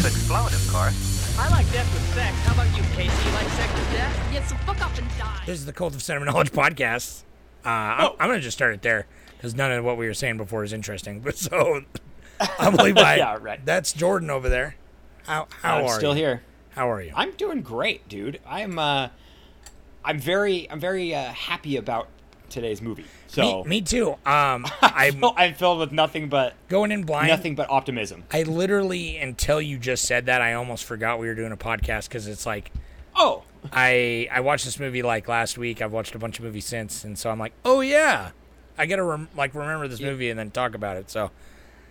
To explode, of course. I like death with sex. How about you, Casey? You like sex with death? Yeah, so fuck up and die. This is the Cult of Cinema Knowledge podcast. I'm going to just start it there because none of what we were saying before is interesting. But so, I'm Levi. Yeah, right. That's Jordan over there. How are you? I'm still here. How are you? I'm doing great, dude. I'm very happy about today's movie. So me too. I'm filled with nothing but going in blind, nothing but optimism. I literally, until you just said that, I almost forgot we were doing a podcast because it's like, oh, I watched this movie like last week. I've watched a bunch of movies since, and so I'm like, oh yeah, I gotta remember this movie and then talk about it. So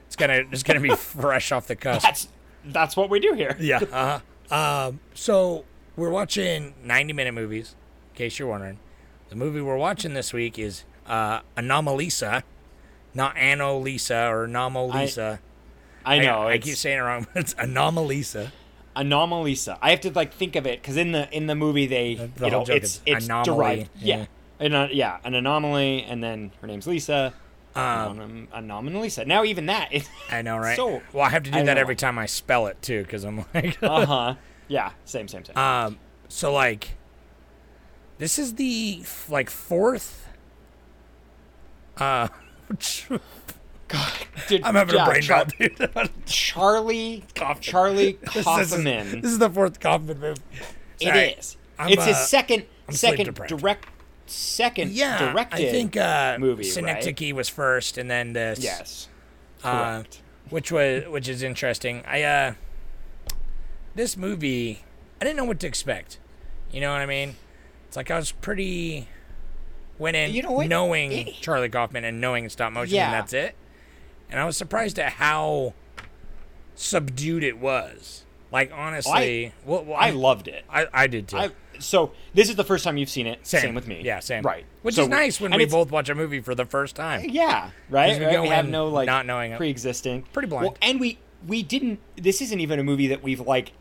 it's gonna be fresh off the cusp. That's what we do here. Yeah. So we're watching 90-minute movies, in case you're wondering. The movie we're watching this week is Anomalisa, not Anomalisa or Anomalisa. I know. I keep saying it wrong, but it's Anomalisa. Anomalisa. I have to like think of it because in the movie they it's derived. Yeah. Yeah, an anomaly, and then her name's Lisa. Anomalisa. Now even that. I know, right? So, well, I have to do that every time I spell it too because I'm like. Yeah. Same. So like. This is the, like, fourth... God, dude, I'm having a brain drop, dude. Charlie Kaufman. This is the fourth Kaufman movie. It is. It's his second directed movie, Synecdoche right? was first, and then this. Yes. Correct. Which is interesting. This movie, I didn't know what to expect. You know what I mean? It's like I was pretty went in knowing Charlie Kaufman and knowing stop motion and that's it. And I was surprised at how subdued it was. Like honestly, I loved it. I did too. So this is the first time you've seen it. Same with me. Yeah, same. Right. Which is nice when we both watch a movie for the first time. Yeah. Right. We have no like not knowing pre-existing. Pretty blind. Well, and we didn't. This isn't even a movie that we've like.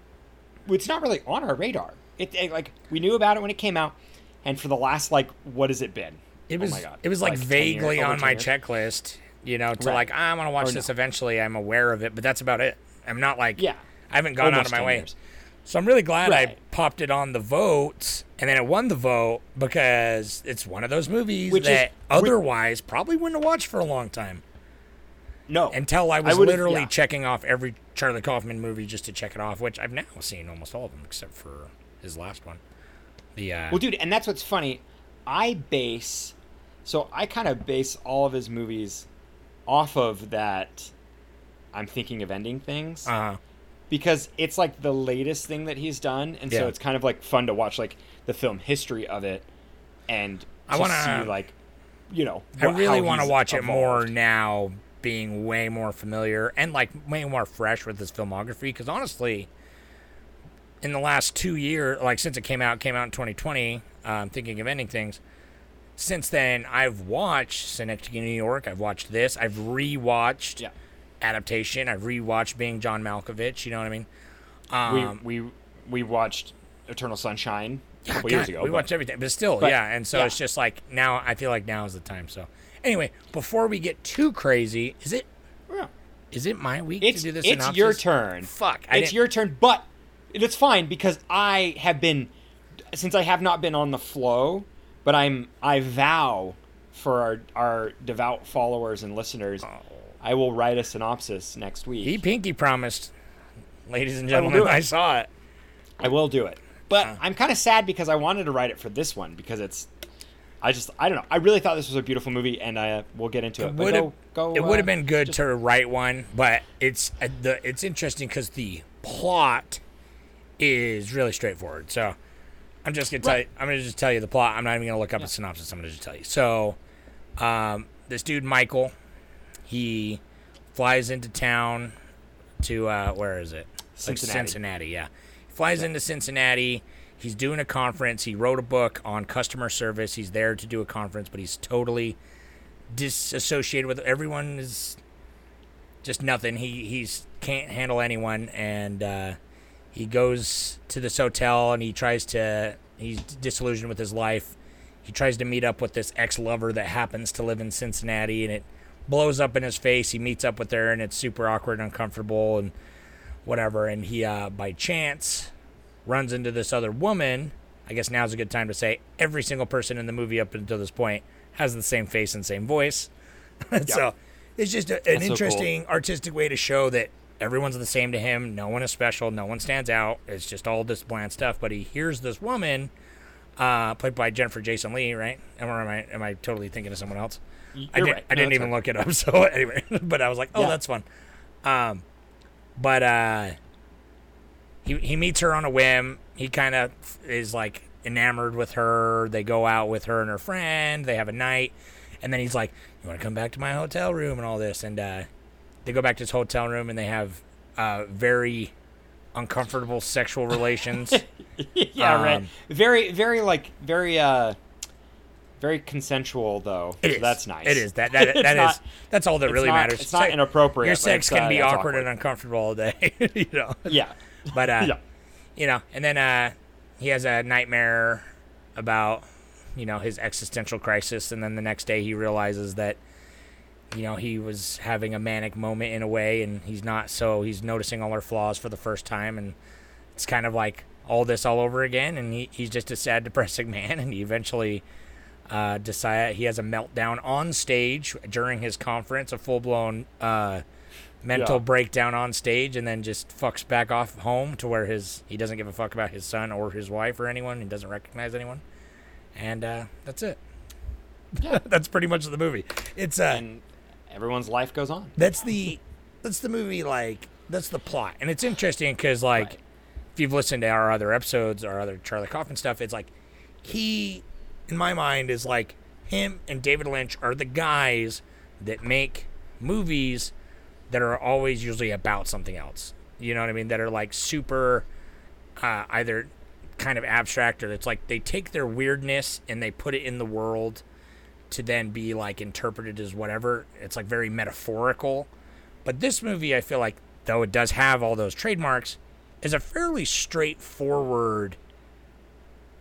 It's not really on our radar. It like we knew about it when it came out, and for the last like what has it been? It was it was like vaguely on my checklist, you know, to right. like I'm gonna watch or this no. eventually. I'm aware of it, but that's about it. I'm not like I haven't gone out of my way. Years. So I'm really glad I popped it on the vote, and then it won the vote because it's one of those movies otherwise probably wouldn't have watched for a long time. No, until I was literally checking off every Charlie Kaufman movie just to check it off, which I've now seen almost all of them except for. His last one. Well, dude, and that's what's funny. I kind of base all of his movies off of that I'm Thinking of Ending Things. Uh-huh. Because it's like the latest thing that he's done, and so it's kind of like fun to watch like the film history of it and see like, you know, I really want to watch it more now being way more familiar and like way more fresh with his filmography because honestly... In the last 2 years, like since it came out in 2020, Thinking of Ending Things. Since then, I've watched Synecdoche, New York. I've watched this. I've rewatched Adaptation. I've rewatched Being John Malkovich. You know what I mean? We watched Eternal Sunshine a couple years ago. We watched everything, but still. And so it's just like now. I feel like now is the time. So anyway, before we get too crazy, is it my week to do this? It's synopsis? Your turn. Fuck, it's your turn, but. It's fine because I have been, since I have not been on the flow, but I vow for our devout followers and listeners, I will write a synopsis next week. He pinky promised, ladies and gentlemen. I saw it. I will do it. But I'm kind of sad because I wanted to write it for this one because it's, I don't know. I really thought this was a beautiful movie, and we'll get into it. It would have been good to write one, but it's interesting because the plot. Is really straightforward. So I'm just gonna tell you, I'm gonna just tell you the plot. I'm not even gonna look up a synopsis. I'm gonna just tell you. So this dude Michael, he flies into town to where is it? Cincinnati. Like Cincinnati, yeah. He flies into Cincinnati. He's doing a conference. He wrote a book on customer service. He's there to do a conference, but he's totally disassociated with everyone. Is just nothing. He's can't handle anyone, and he goes to this hotel and he tries to. He's disillusioned with his life. He tries to meet up with this ex-lover that happens to live in Cincinnati, and it blows up in his face. He meets up with her, and it's super awkward and uncomfortable and whatever. And he, by chance, runs into this other woman. I guess now's a good time to say every single person in the movie up until this point has the same face and same voice. Yep. So it's just an interesting artistic way to show that everyone's the same to him. No one is special. No one stands out. It's just all this bland stuff. But he hears this woman... played by Jennifer Jason Leigh, right? Or am I totally thinking of someone else? I didn't even look it up. So anyway, but I was like, that's fun. He meets her on a whim. He kind of is like enamored with her. They go out with her and her friend. They have a night, and then he's like, "You want to come back to my hotel room and all this?" And they go back to his hotel room and they have very uncomfortable sexual relations. Right. Very consensual though. It is. So that's nice. It is. That's all that really matters. It's not inappropriate. Your sex can be awkward and uncomfortable all day. You know. Yeah. But you know, and then he has a nightmare about, you know, his existential crisis, and then the next day he realizes that, you know, he was having a manic moment in a way, and he's not, so he's noticing all her flaws for the first time, and it's kind of like all this all over again, and he's just a sad, depressing man, and he eventually decides he has a meltdown on stage during his conference, a full-blown mental breakdown on stage, and then just fucks back off home to where he doesn't give a fuck about his son or his wife or anyone. He doesn't recognize anyone, and that's it. Yeah. That's pretty much the movie. It's and everyone's life goes on. That's the movie. Like, that's the plot, and it's interesting because, like, if you've listened to our other episodes, our other Charlie Kaufman stuff, it's like he, in my mind, is like him and David Lynch are the guys that make movies that are always usually about something else. You know what I mean? That are like super either kind of abstract, or it's like they take their weirdness and they put it in the world to then be like interpreted as whatever. It's like very metaphorical. But this movie, I feel like, though it does have all those trademarks, is a fairly straightforward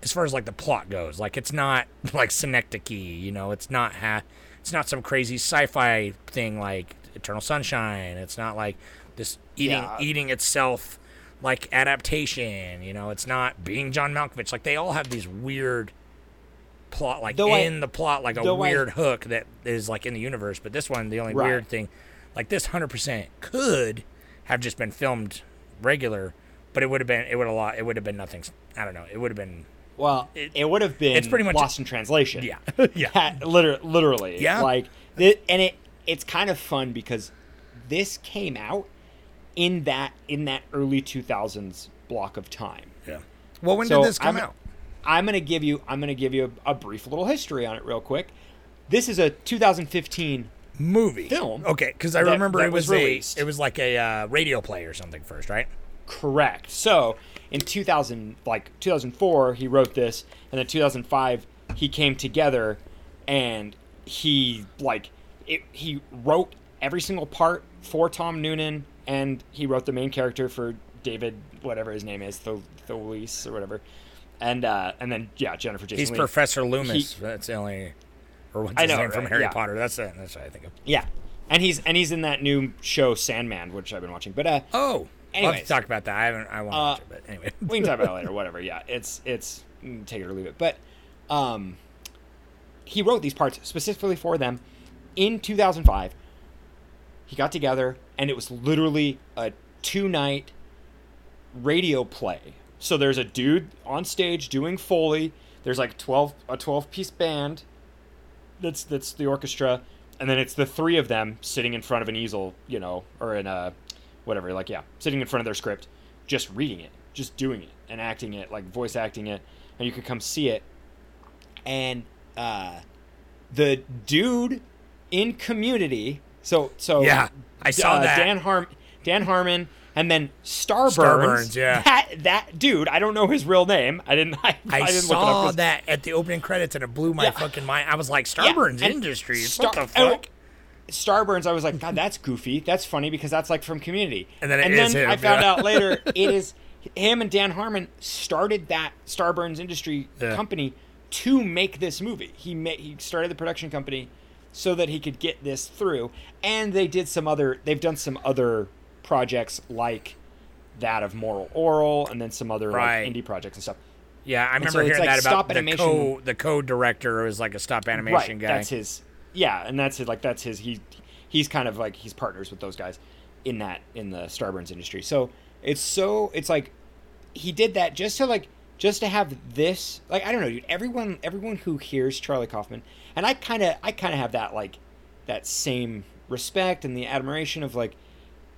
as far as like the plot goes. Like, it's not like Synecdoche, you know, it's not some crazy sci-fi thing like Eternal Sunshine. It's not like this eating itself like Adaptation, you know, it's not Being John Malkovich. Like, they all have these weird plot, like hook that is like in the universe. But this one, the only weird thing, like, this 100% could have just been filmed regular, but it would have been nothing. I don't know. It would have been it would have been. It's pretty much Lost in Translation. Yeah, yeah, literally. Yeah, like it's kind of fun because this came out in that early 2000s block of time. Yeah. Well, when did this come out? I'm gonna give you a brief little history on it real quick. This is a 2015 movie film. Okay, because I remember that it was released. It was like a radio play or something first, right? Correct. So in 2004, he wrote this, and then 2005 he came together and he wrote every single part for Tom Noonan, and he wrote the main character for David, whatever his name is, Thewlis or whatever. And then, Jennifer Jason Leigh. He's Professor Loomis. That's the only... Or what's his name from Harry Potter. That's what I think of. Yeah. And he's in that new show, Sandman, which I've been watching. But, anyways. We'll have to talk about that. I won't watch it, but anyway. We can talk about it later, whatever. Yeah, it's take it or leave it. But he wrote these parts specifically for them. In 2005, he got together, and it was literally a two-night radio play. So there's a dude on stage doing Foley. There's like 12-piece band. That's the orchestra, and then it's the three of them sitting in front of an easel, you know, or in a whatever, like sitting in front of their script, just reading it, just doing it, and acting it, like voice acting it, and you could come see it. And the dude in Community, so I saw that Dan Harmon And then Starburns, yeah. That dude, I don't know his real name. I didn't look it up. I saw that at the opening credits and it blew my fucking mind. I was like, Starburns Industries, what the fuck? Starburns, I was like, God, that's goofy. That's funny because that's like from Community. And then I found out later it is him and Dan Harmon started that Starburns Industry company to make this movie. He started the production company so that he could get this through. And they did some other. They've done some other projects like that of Moral Oral, and then some other like indie projects and stuff. Yeah, I remember hearing that about the co-director was like a stop animation guy. That's his. Yeah, and that's his, like that's his. He's kind of like he's partners with those guys in the Starburns Industry. So it's like he did that just to have this, like, I don't know, dude. Everyone who hears Charlie Kaufman, and I kind of have that like that same respect and the admiration of like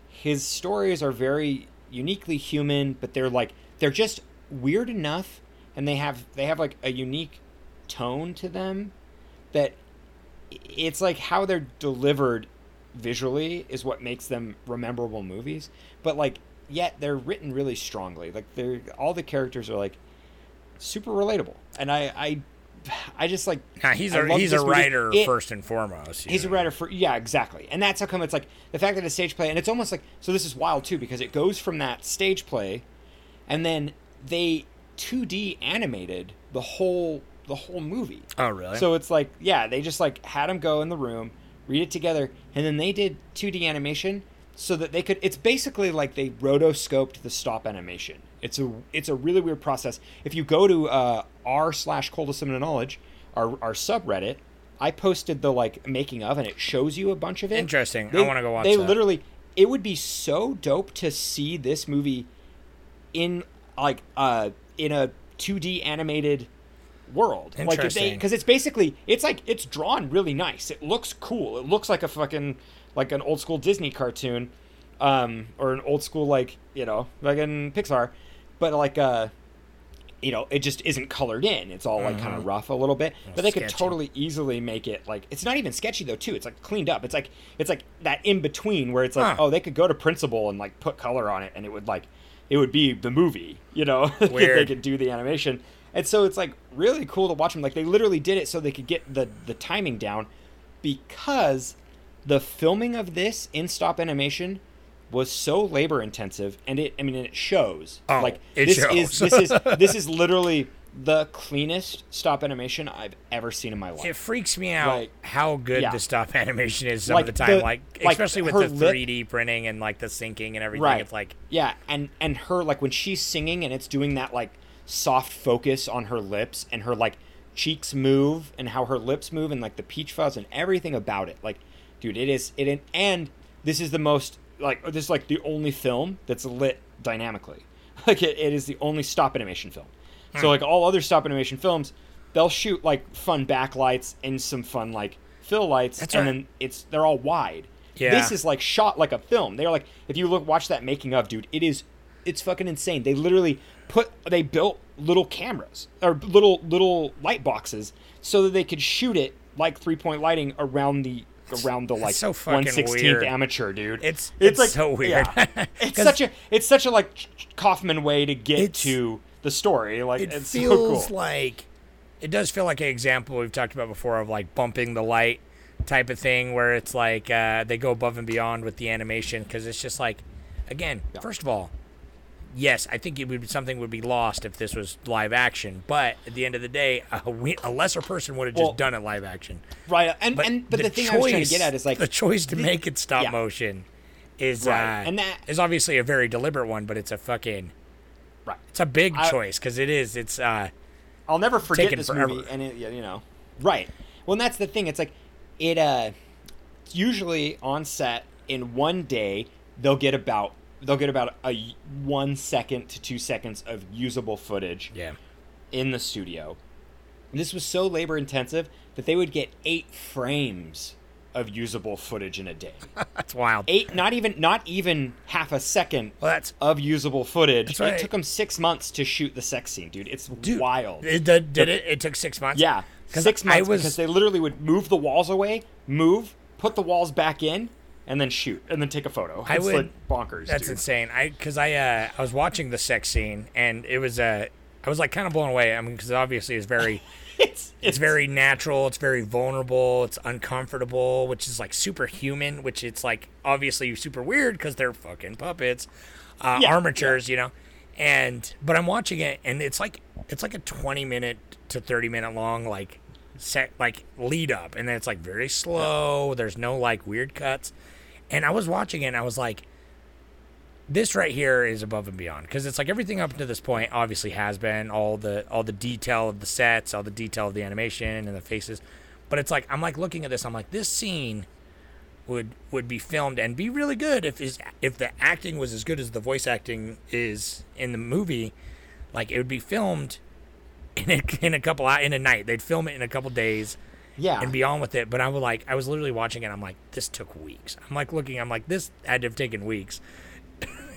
his stories are very uniquely human, but they're just weird enough, and they have like a unique tone to them that. It's like how they're delivered visually is what makes them memorable movies, but like yet they're written really strongly. Like they're all the characters are like super relatable, and I just like he's a writer first and foremost. He's a writer for exactly, and that's how come it's like the fact that it's stage play, and it's almost like so this is wild too because it goes from that stage play, and then they 2D animated the whole movie. Oh, really? So it's like, yeah, they just like had them go in the room, read it together, and then they did 2D animation so that they could. It's basically like they rotoscoped the stop animation. It's a really weird process. If you go to r/Cult of Cinema Knowledge, our subreddit, I posted the like making of, and it shows you a bunch of it. Interesting. I want to go watch. They literally, it would be so dope to see this movie in like in a 2D animated world. Interesting. Like, because it's basically it's drawn really nice. It looks cool. It looks like a fucking like an old school Disney cartoon, or an old school like like in Pixar, but like it just isn't colored in. It's all like kind of rough a little bit, but they could totally easily make it like it's not even sketchy though too. It's like cleaned up. It's like that in between where it's like they could go to principal and like put color on it and it would be the movie. They could do the animation. And so it's like really cool to watch them. Like they literally did it so they could get the timing down, because the filming of this in stop animation was so labor intensive, and it shows. Oh, like it this shows. This is literally the cleanest stop animation I've ever seen in my life. It freaks me out how good the stop animation is some of the time. Especially with the 3D printing and like the syncing and everything. Right. It's like and her like when she's singing and it's doing that like soft focus on her lips and her like cheeks move and how her lips move and like the peach fuzz and everything about it. Like, dude, it is. And this is the most like this is like the only film that's lit dynamically. Like it is the only stop animation film. So like all other stop animation films, they'll shoot like fun backlights and some fun like fill lights. That's and right. Then they're all wide. Yeah. This is like shot like a film. They're like if you watch that making of, dude, it's fucking insane. They literally built little cameras or little light boxes so that they could shoot it like 3-point lighting around the like so 1/16 amateur, dude. It's like, so weird. Yeah. it's such a like Kaufman way to get to the story. Like it feels so cool. Like it does feel like an example we've talked about before of like bumping the light type of thing where it's like they go above and beyond with the animation because it's just like again, first of all. Yes, I think something would be lost if this was live action. But at the end of the day, a lesser person would have just done it live action, right? But the thing choice, I was trying to get at is like the choice to make it stop motion is and that is obviously a very deliberate one, but it's a fucking It's a big choice because it is. It's I'll never forget this movie, and it, right? Well, and that's the thing. It's like it usually on set in one day they'll get about a 1 second to 2 seconds of usable footage in the studio. And this was so labor intensive that they would get 8 frames of usable footage in a day. That's wild. 8, not even half a second of usable footage. That's right. It took them 6 months to shoot the sex scene, dude. It's wild. It took 6 months? Yeah, 6 months because they literally would move the walls away, put the walls back in, and then shoot and then take a photo. It's like bonkers. That's insane. Because I was watching the sex scene and it was I was like kind of blown away. I mean, because obviously it's very it's very natural. It's very vulnerable. It's uncomfortable, which is like superhuman. Which it's like obviously super weird because they're fucking puppets, armatures, you know. But I'm watching it and it's like a 20-minute to 30-minute long lead up, and then it's like very slow. There's no like weird cuts, and I was watching it and I was like, this right here is above and beyond, because it's like everything up to this point obviously has been all the detail of the sets, all the detail of the animation and the faces, but it's like I'm like looking at this, I'm like, this scene would be filmed and be really good if the acting was as good as the voice acting is in the movie. Like, it would be filmed in a night. They'd film it in a couple days, and be on with it. But I was literally watching it. I'm like, this took weeks. I'm like looking. I'm like, this had to have taken weeks,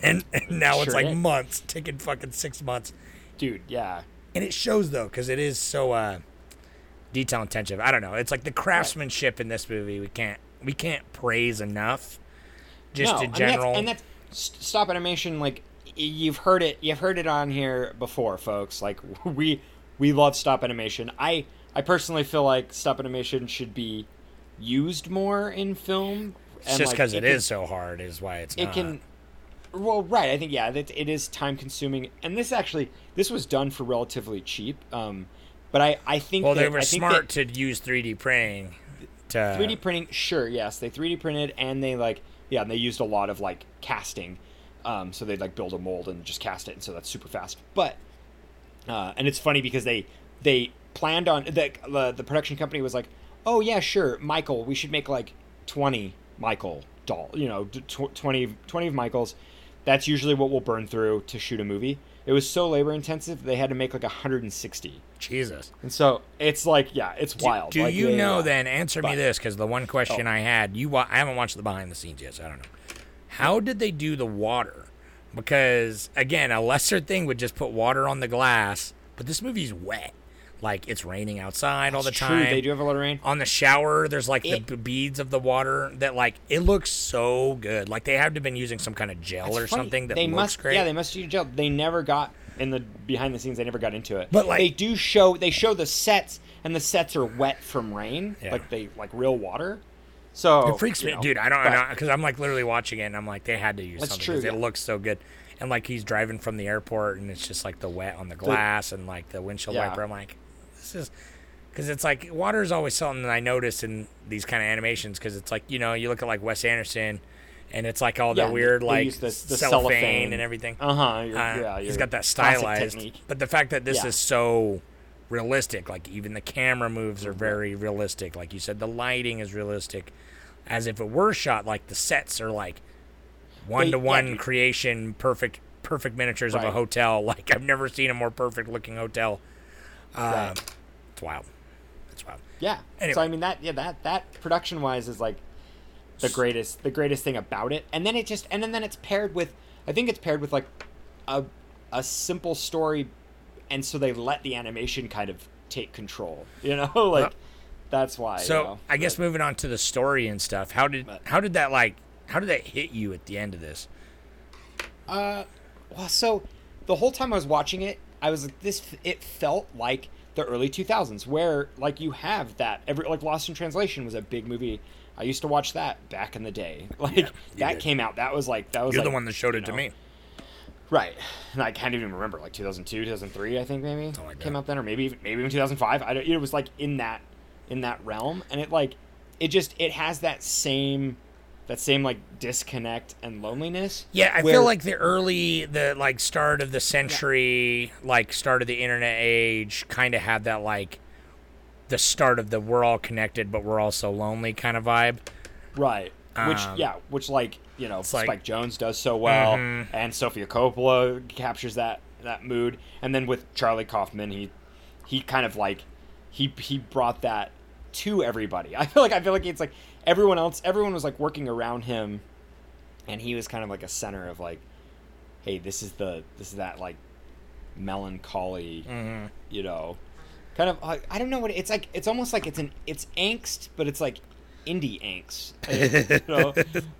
and now it's like months, taking fucking 6 months, dude. Yeah, and it shows though, because it is so detail intensive. I don't know. It's like the craftsmanship in this movie we can't praise enough. In general, and that's stop animation. Like, you've heard it on here before, folks. Like, we love stop animation. I personally feel like stop animation should be used more in film. It's just because it is so hard is why it's not. Well, right. I think, it is time-consuming. And this was done for relatively cheap. But I think... Well, they were smart to use 3D printing. 3D printing, sure, yes. They 3D printed, and they used a lot of, casting. So they'd, build a mold and just cast it, and so that's super fast. But... and it's funny because they planned on the production company was like, oh yeah, sure, Michael, we should make 20 Michael doll, 20 of Michaels. That's usually what we'll burn through to shoot a movie. It was so labor intensive they had to make 160. Jesus. And so it's it's wild. Do you know? Then answer me this, because the one question I had, I haven't watched the behind the scenes yet, so I don't know. How did they do the water? Because, again, a lesser thing would just put water on the glass, but this movie's wet. It's raining outside all the time. That's true. They do have a lot of rain. On the shower, there's, the beads of the water that, it looks so good. Like, they had to have been using some kind of gel something that looks great. Yeah, they must use gel. They never got, in the behind the scenes, they never got into it. But, they show the sets, and the sets are wet from rain. Yeah. Real water. So it freaks me, dude. I don't know, because I'm literally watching it, and I'm like, they had to use something. True, it looks so good, and he's driving from the airport, and it's just the wet on the glass and the windshield wiper. I'm like, this is because it's water is always something that I notice in these kind of animations, because it's you look at Wes Anderson, and it's all the weird the cellophane and everything. He's got that stylized, but the fact that this is so realistic, even the camera moves are very realistic. Like you said, the lighting is realistic, as if it were shot. The sets are one-to-one creation, perfect miniatures of a hotel. I've never seen a more perfect looking hotel. It's wild. Yeah. Anyway. So I mean that production wise is the greatest thing about it. And then it's paired with, I think it's paired with a simple story. And so they let the animation kind of take control, that's why. So I guess moving on to the story and stuff, how did that hit you at the end of this? Well, so the whole time I was watching it, I was like, this. It felt like the early 2000s, where you have that Lost in Translation was a big movie. I used to watch that back in the day. Came out. That was that was. You're the one that showed it to me. Right, and I can't even remember 2002, 2003, I think maybe came out then, or maybe even 2005. I don't. It was in that realm, and it has that same disconnect and loneliness. Yeah, I feel the early start of the century, start of the internet age, kind of had that the start of the we're all connected but we're all so lonely kind of vibe. Right. Which Spike Jonze does so well, and Sofia Coppola captures that mood. And then with Charlie Kaufman, he kind of he brought that to everybody. I feel like it's everyone was working around him, and he was kind of a center of hey, this is that melancholy, kind of I don't know what it's like. It's almost it's angst, but it's indie angst. You know?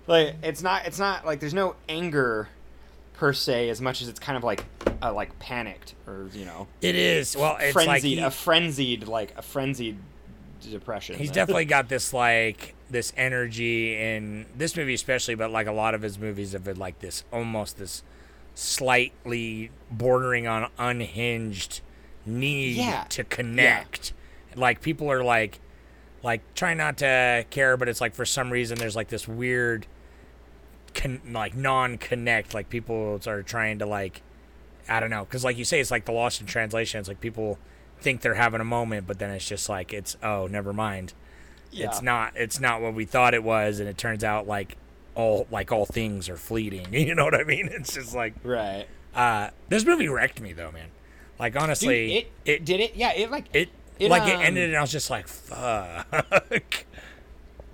Like it's not like there's no anger per se as much as it's kind of like panicked or It is frenzied depression. He's definitely got this this energy in this movie especially, but like a lot of his movies have been like this almost this slightly bordering on unhinged need to connect. Yeah. Like people are like try not to care, but it's like for some reason there's like this weird non-connect. Like people are trying to I don't know, because like you say it's like the Lost in Translation. It's like people think they're having a moment, but then it's just like it's never mind. Yeah. It's not what we thought it was, and it turns out all things are fleeting. You know what I mean? It's just like right. This movie wrecked me though, man. Like honestly, dude, it did it. Yeah, it ended, and I was just like, fuck.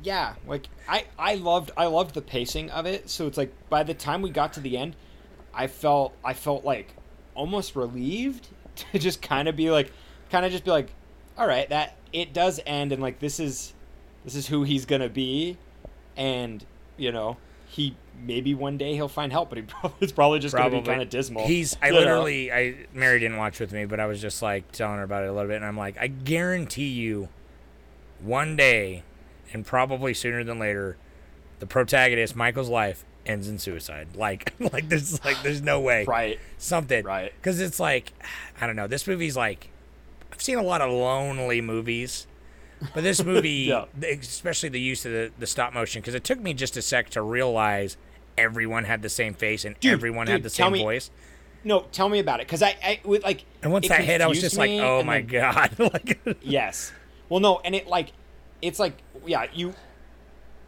Yeah, like I loved the pacing of it. So it's like by the time we got to the end, I felt like almost relieved to just kind of just be like, all right, that it does end, and like this is who he's gonna be, and he maybe one day he'll find help, but it's probably gonna be kind of dismal. Mary didn't watch with me, but I was just like telling her about it a little bit, and I'm like, I guarantee you, one day, and probably sooner than later, the protagonist Michael's life ends in suicide. Like there's no way, right? Something, right? Because it's like, I don't know. This movie's like, I've seen a lot of lonely movies. But this movie, especially the use of the stop motion, because it took me just a sec to realize everyone had the same face and everyone had the same voice. No, tell me about it, because I with like. And once that hit, I was just like, "Oh my god!" Yes. Well, no, and it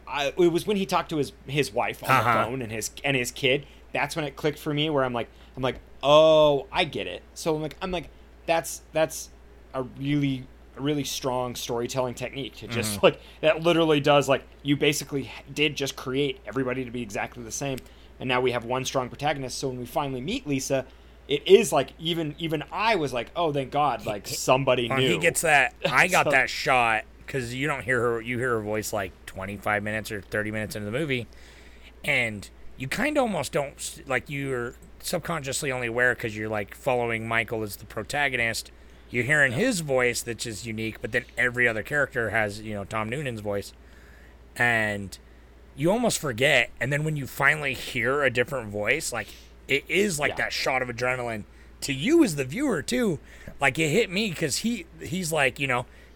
was when he talked to his wife on the phone and his kid. That's when it clicked for me, where I'm like, oh, I get it. So I'm like, that's a really strong storytelling technique to just like that literally does you basically did just create everybody to be exactly the same, and now we have one strong protagonist. So when we finally meet Lisa, it is like even I was like, oh thank god, like somebody knew. He gets that I got that shot because you don't hear her, you hear her voice like 25 minutes or 30 minutes into the movie, and you kind of almost don't, like you're subconsciously only aware because you're like following Michael as the protagonist. You're hearing his voice, that's just unique, but then every other character has, Tom Noonan's voice. And you almost forget. And then when you finally hear a different voice, it is that shot of adrenaline to you as the viewer, too. Like, it hit me because he's like,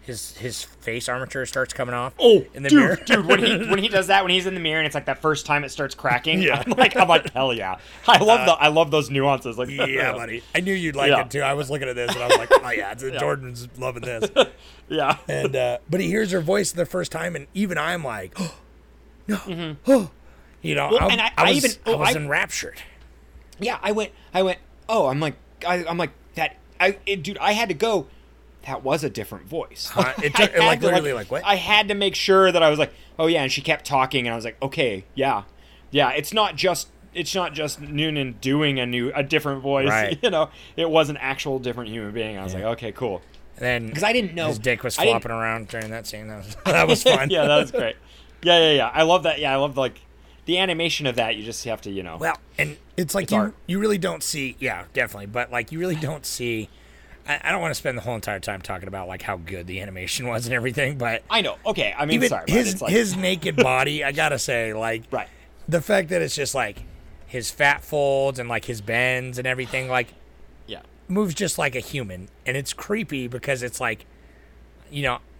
his face armature starts coming off. Oh, in the mirror. Dude, when he does that, when he's in the mirror and it's like that first time it starts cracking, I'm like, hell yeah. I love those nuances. Like, yeah, buddy. I knew you'd like it too. I was looking at this and I was like, oh yeah, Jordan's loving this. Yeah. And but he hears her voice the first time, and even I'm like, oh, no, oh. Well, I was enraptured. Yeah, I went. Oh, I'm like that. Dude, I had to go. That was a different voice. What? I had to make sure that I was like, oh yeah, and she kept talking, and I was like, okay, yeah. It's not just Noonan doing a different voice. Right. It was an actual different human being. I was like, okay, cool. And then because I didn't know his dick was flopping around during that scene. That was fun. Yeah, that was great. Yeah. I love that. Yeah, I love the animation of that. You just have to, Well, and it's like it's you really don't see. Yeah, definitely. But you really don't see. I don't want to spend the whole entire time talking about how good the animation was and everything, but I know. Okay, I mean, even sorry, his naked body, I gotta say, right. The fact that it's just his fat folds and his bends and everything, moves just like a human, and it's creepy because it's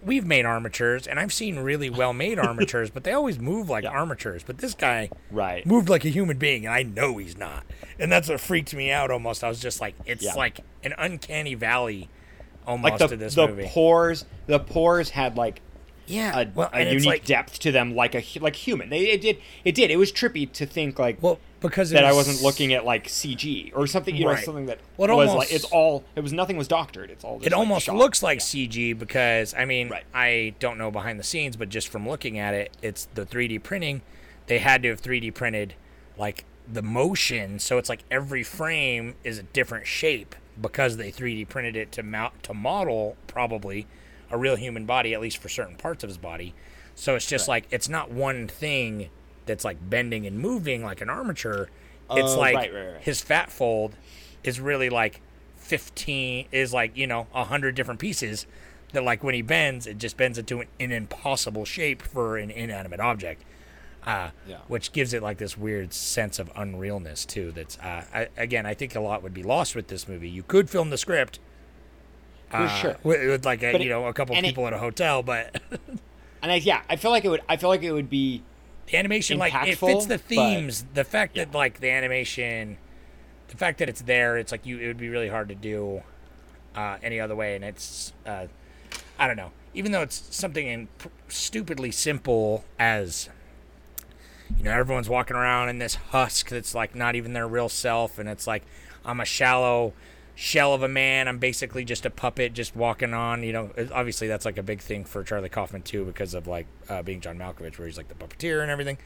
we've made armatures, and I've seen really well made armatures, but they always move armatures. But this guy moved like a human being, and I know he's not. And that's what freaked me out almost. I was just like, it's like an uncanny valley almost to this movie. The pores had a unique depth to them, like human. It was trippy to think because I wasn't looking at CG or something. Something that nothing was doctored. It's all. It almost looks like CG because I don't know behind the scenes, but just from looking at it, it's the 3D printing. They had to have 3D printed the motion, so it's every frame is a different shape because they 3D printed it to model probably a real human body, at least for certain parts of his body. So it's just like, it's not one thing that's like bending and moving like an armature. It's like his fat fold is really like 15, is like, you know, 100 different pieces that like when he bends, it just bends into an impossible shape for an inanimate object. Which gives it like this weird sense of unrealness too. That's I think a lot would be lost with this movie. You could film the script, with like a couple people at a hotel, but I feel like it would be the animation impactful, like it fits the themes. But, the fact that like the animation, the fact that it's there, it's like it would be really hard to do any other way. And it's I don't know. Even though it's something stupidly simple as. You know, everyone's walking around in this husk that's, like, not even their real self. And it's like, I'm a shallow shell of a man. I'm basically just a puppet just walking on. You know, obviously that's, like, a big thing for Charlie Kaufman, too, because of, like, Being John Malkovich, where he's, like, the puppeteer and everything.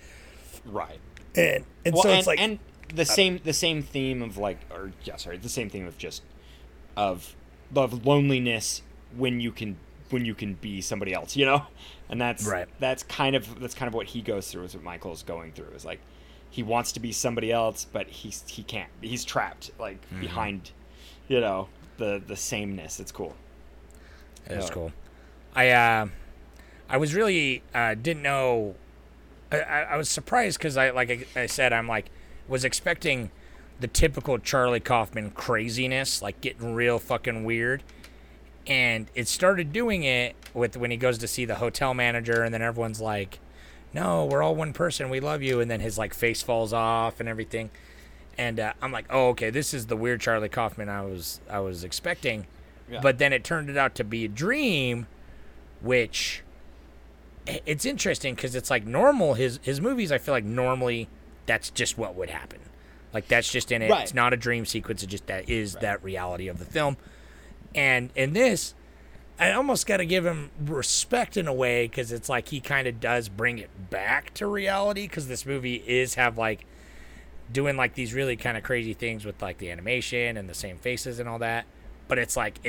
Right. And the same theme of, like, the same theme of just, of loneliness when you can be somebody else, you know? And that's kind of what he goes through, is what Michael's going through, is like he wants to be somebody else, but he can't. He's trapped like behind, you know, the sameness. It's cool. It's cool. I was really didn't know. I was surprised because I was expecting the typical Charlie Kaufman craziness, like getting real fucking weird. And it started doing it with when he goes to see the hotel manager, and then everyone's like, "No, we're all one person. We love you." And then his like face falls off and everything. And I'm like, "Oh, okay, this is the weird Charlie Kaufman I was expecting." Yeah. But then it turned out to be a dream, which it's interesting because it's like normal his movies. I feel like normally that's just what would happen. Like that's just in it. Right. It's not a dream sequence. It just that is that reality of the film. And in this, I almost got to give him respect in a way, because it's like he kind of does bring it back to reality, because this movie is doing like these really kind of crazy things with like the animation and the same faces and all that. But it's like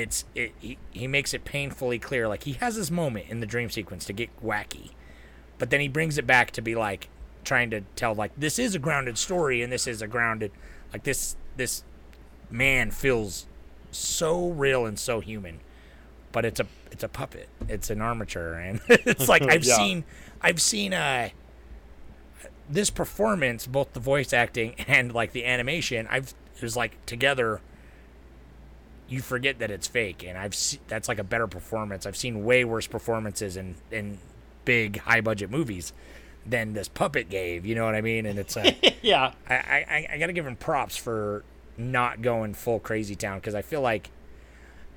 he makes it painfully clear. Like he has this moment in the dream sequence to get wacky, but then he brings it back to be like trying to tell like this is a grounded story, and this is a grounded like this man feels so real and so human, but it's a puppet, it's an armature, and it's like I've seen this performance, both the voice acting and like the animation, it was like together you forget that it's fake, and that's like a better performance. I've seen way worse performances in big high budget movies than this puppet gave, you know what I mean? And it's I gotta give him props for not going full crazy town, because I feel like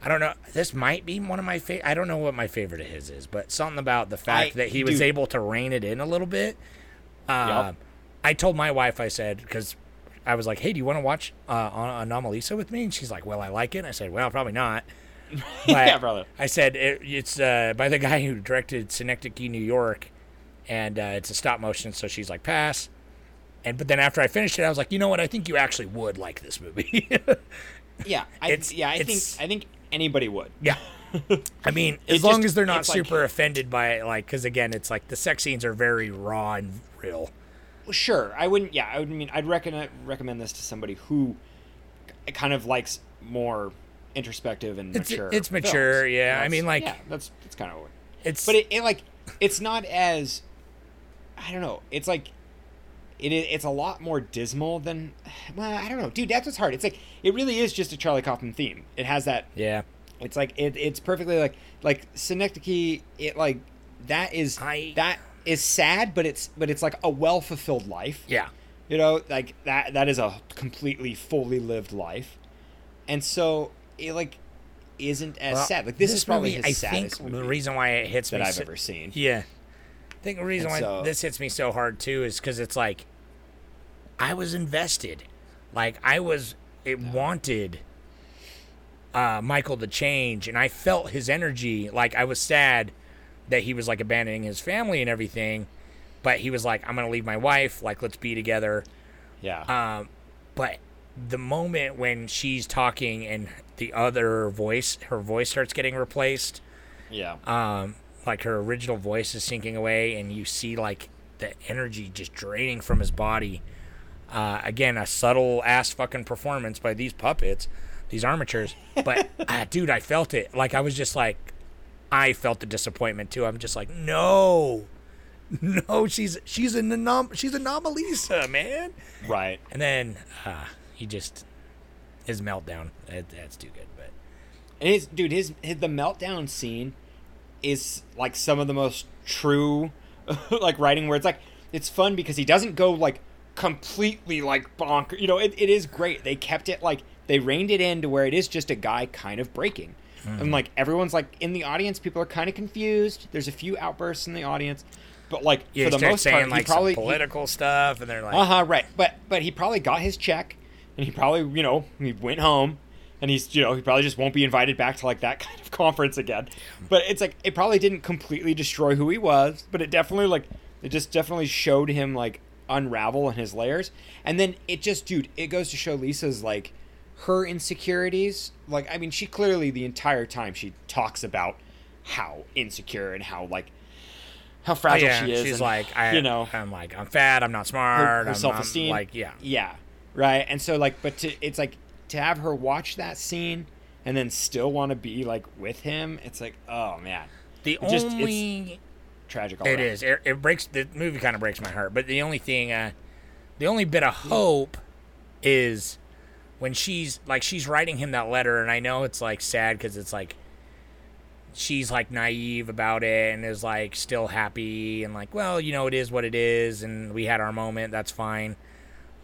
I don't know, this might be one of my favorite. I don't know what my favorite of his is, but something about the fact that he was able to rein it in a little bit. I told my wife, I said, because I was like, "Hey, do you want to watch Anomalisa with me?" And she's like, "Well, I like it." And I said, "Well, probably not." But I said it's by the guy who directed Synecdoche, New York, and it's a stop motion, so she's like, "Pass." But then after I finished it, I was like, you know what? I think you actually would like this movie. I think anybody would. Yeah. I mean, as long as they're not super offended by it, like, because again, it's like the sex scenes are very raw and real. Sure, I wouldn't. Yeah, I would mean, I'd recommend this to somebody who kind of likes more introspective and mature. It's mature, films. Yeah. I mean, like, yeah, that's kind of what it's. But it like, it's not as, I don't know. It's like. It's a lot more dismal than, well, I don't know, dude. That's what's hard. It's like it really is just a Charlie Kaufman theme. It has that. Yeah. It's like it's perfectly like Synecdoche. It like that is sad, but it's like a well fulfilled life. Yeah. You know, like that is a completely fully lived life, and so it like isn't as sad. Like this is probably movie, his saddest movie. The reason why it hits me I've ever seen. Yeah. I think the reason why this hits me so hard, too, is because it's like I was invested. Like, wanted Michael to change, and I felt his energy. Like, I was sad that he was, like, abandoning his family and everything, but he was like, I'm going to leave my wife. Like, let's be together. Yeah. But the moment when she's talking and her voice starts getting replaced. Yeah. like her original voice is sinking away, and you see like the energy just draining from his body. Again, a subtle ass fucking performance by these puppets, these armatures. But dude, I felt it. Like I was just like, I felt the disappointment too. I'm just like, no, she's Anomalisa, man. Right. And then he just his meltdown. That's too good. But and his the meltdown scene is like some of the most true like writing, where it's like it's fun because he doesn't go like completely like bonkers. You know, it is great. They kept it like they reined it in to where it is just a guy kind of breaking. Mm-hmm. And like everyone's like in the audience, people are kind of confused. There's a few outbursts in the audience, but like for the most part, like he probably political stuff, and they're like, right. But he probably got his check, and he probably he went home, and he's he probably just won't be invited back to like that kind of conference again. But it's like it probably didn't completely destroy who he was, but it definitely definitely showed him like unravel in his layers, and then it just it goes to show Lisa's like. Her insecurities, like, I mean, she clearly the entire time she talks about how insecure and how fragile she is. She's and, like, I'm like, I'm fat, I'm not smart. Her self-esteem. I'm like, yeah. Right. And so like, but it's like to have her watch that scene and then still want to be like with him. It's like, oh man, it's tragic. All around. Is. It breaks the movie kind of breaks my heart. But the only thing, the only bit of hope is. When she's writing him that letter, and I know it's like sad because it's like she's like naive about it and is like still happy and like, well, it is what it is, and we had our moment, that's fine.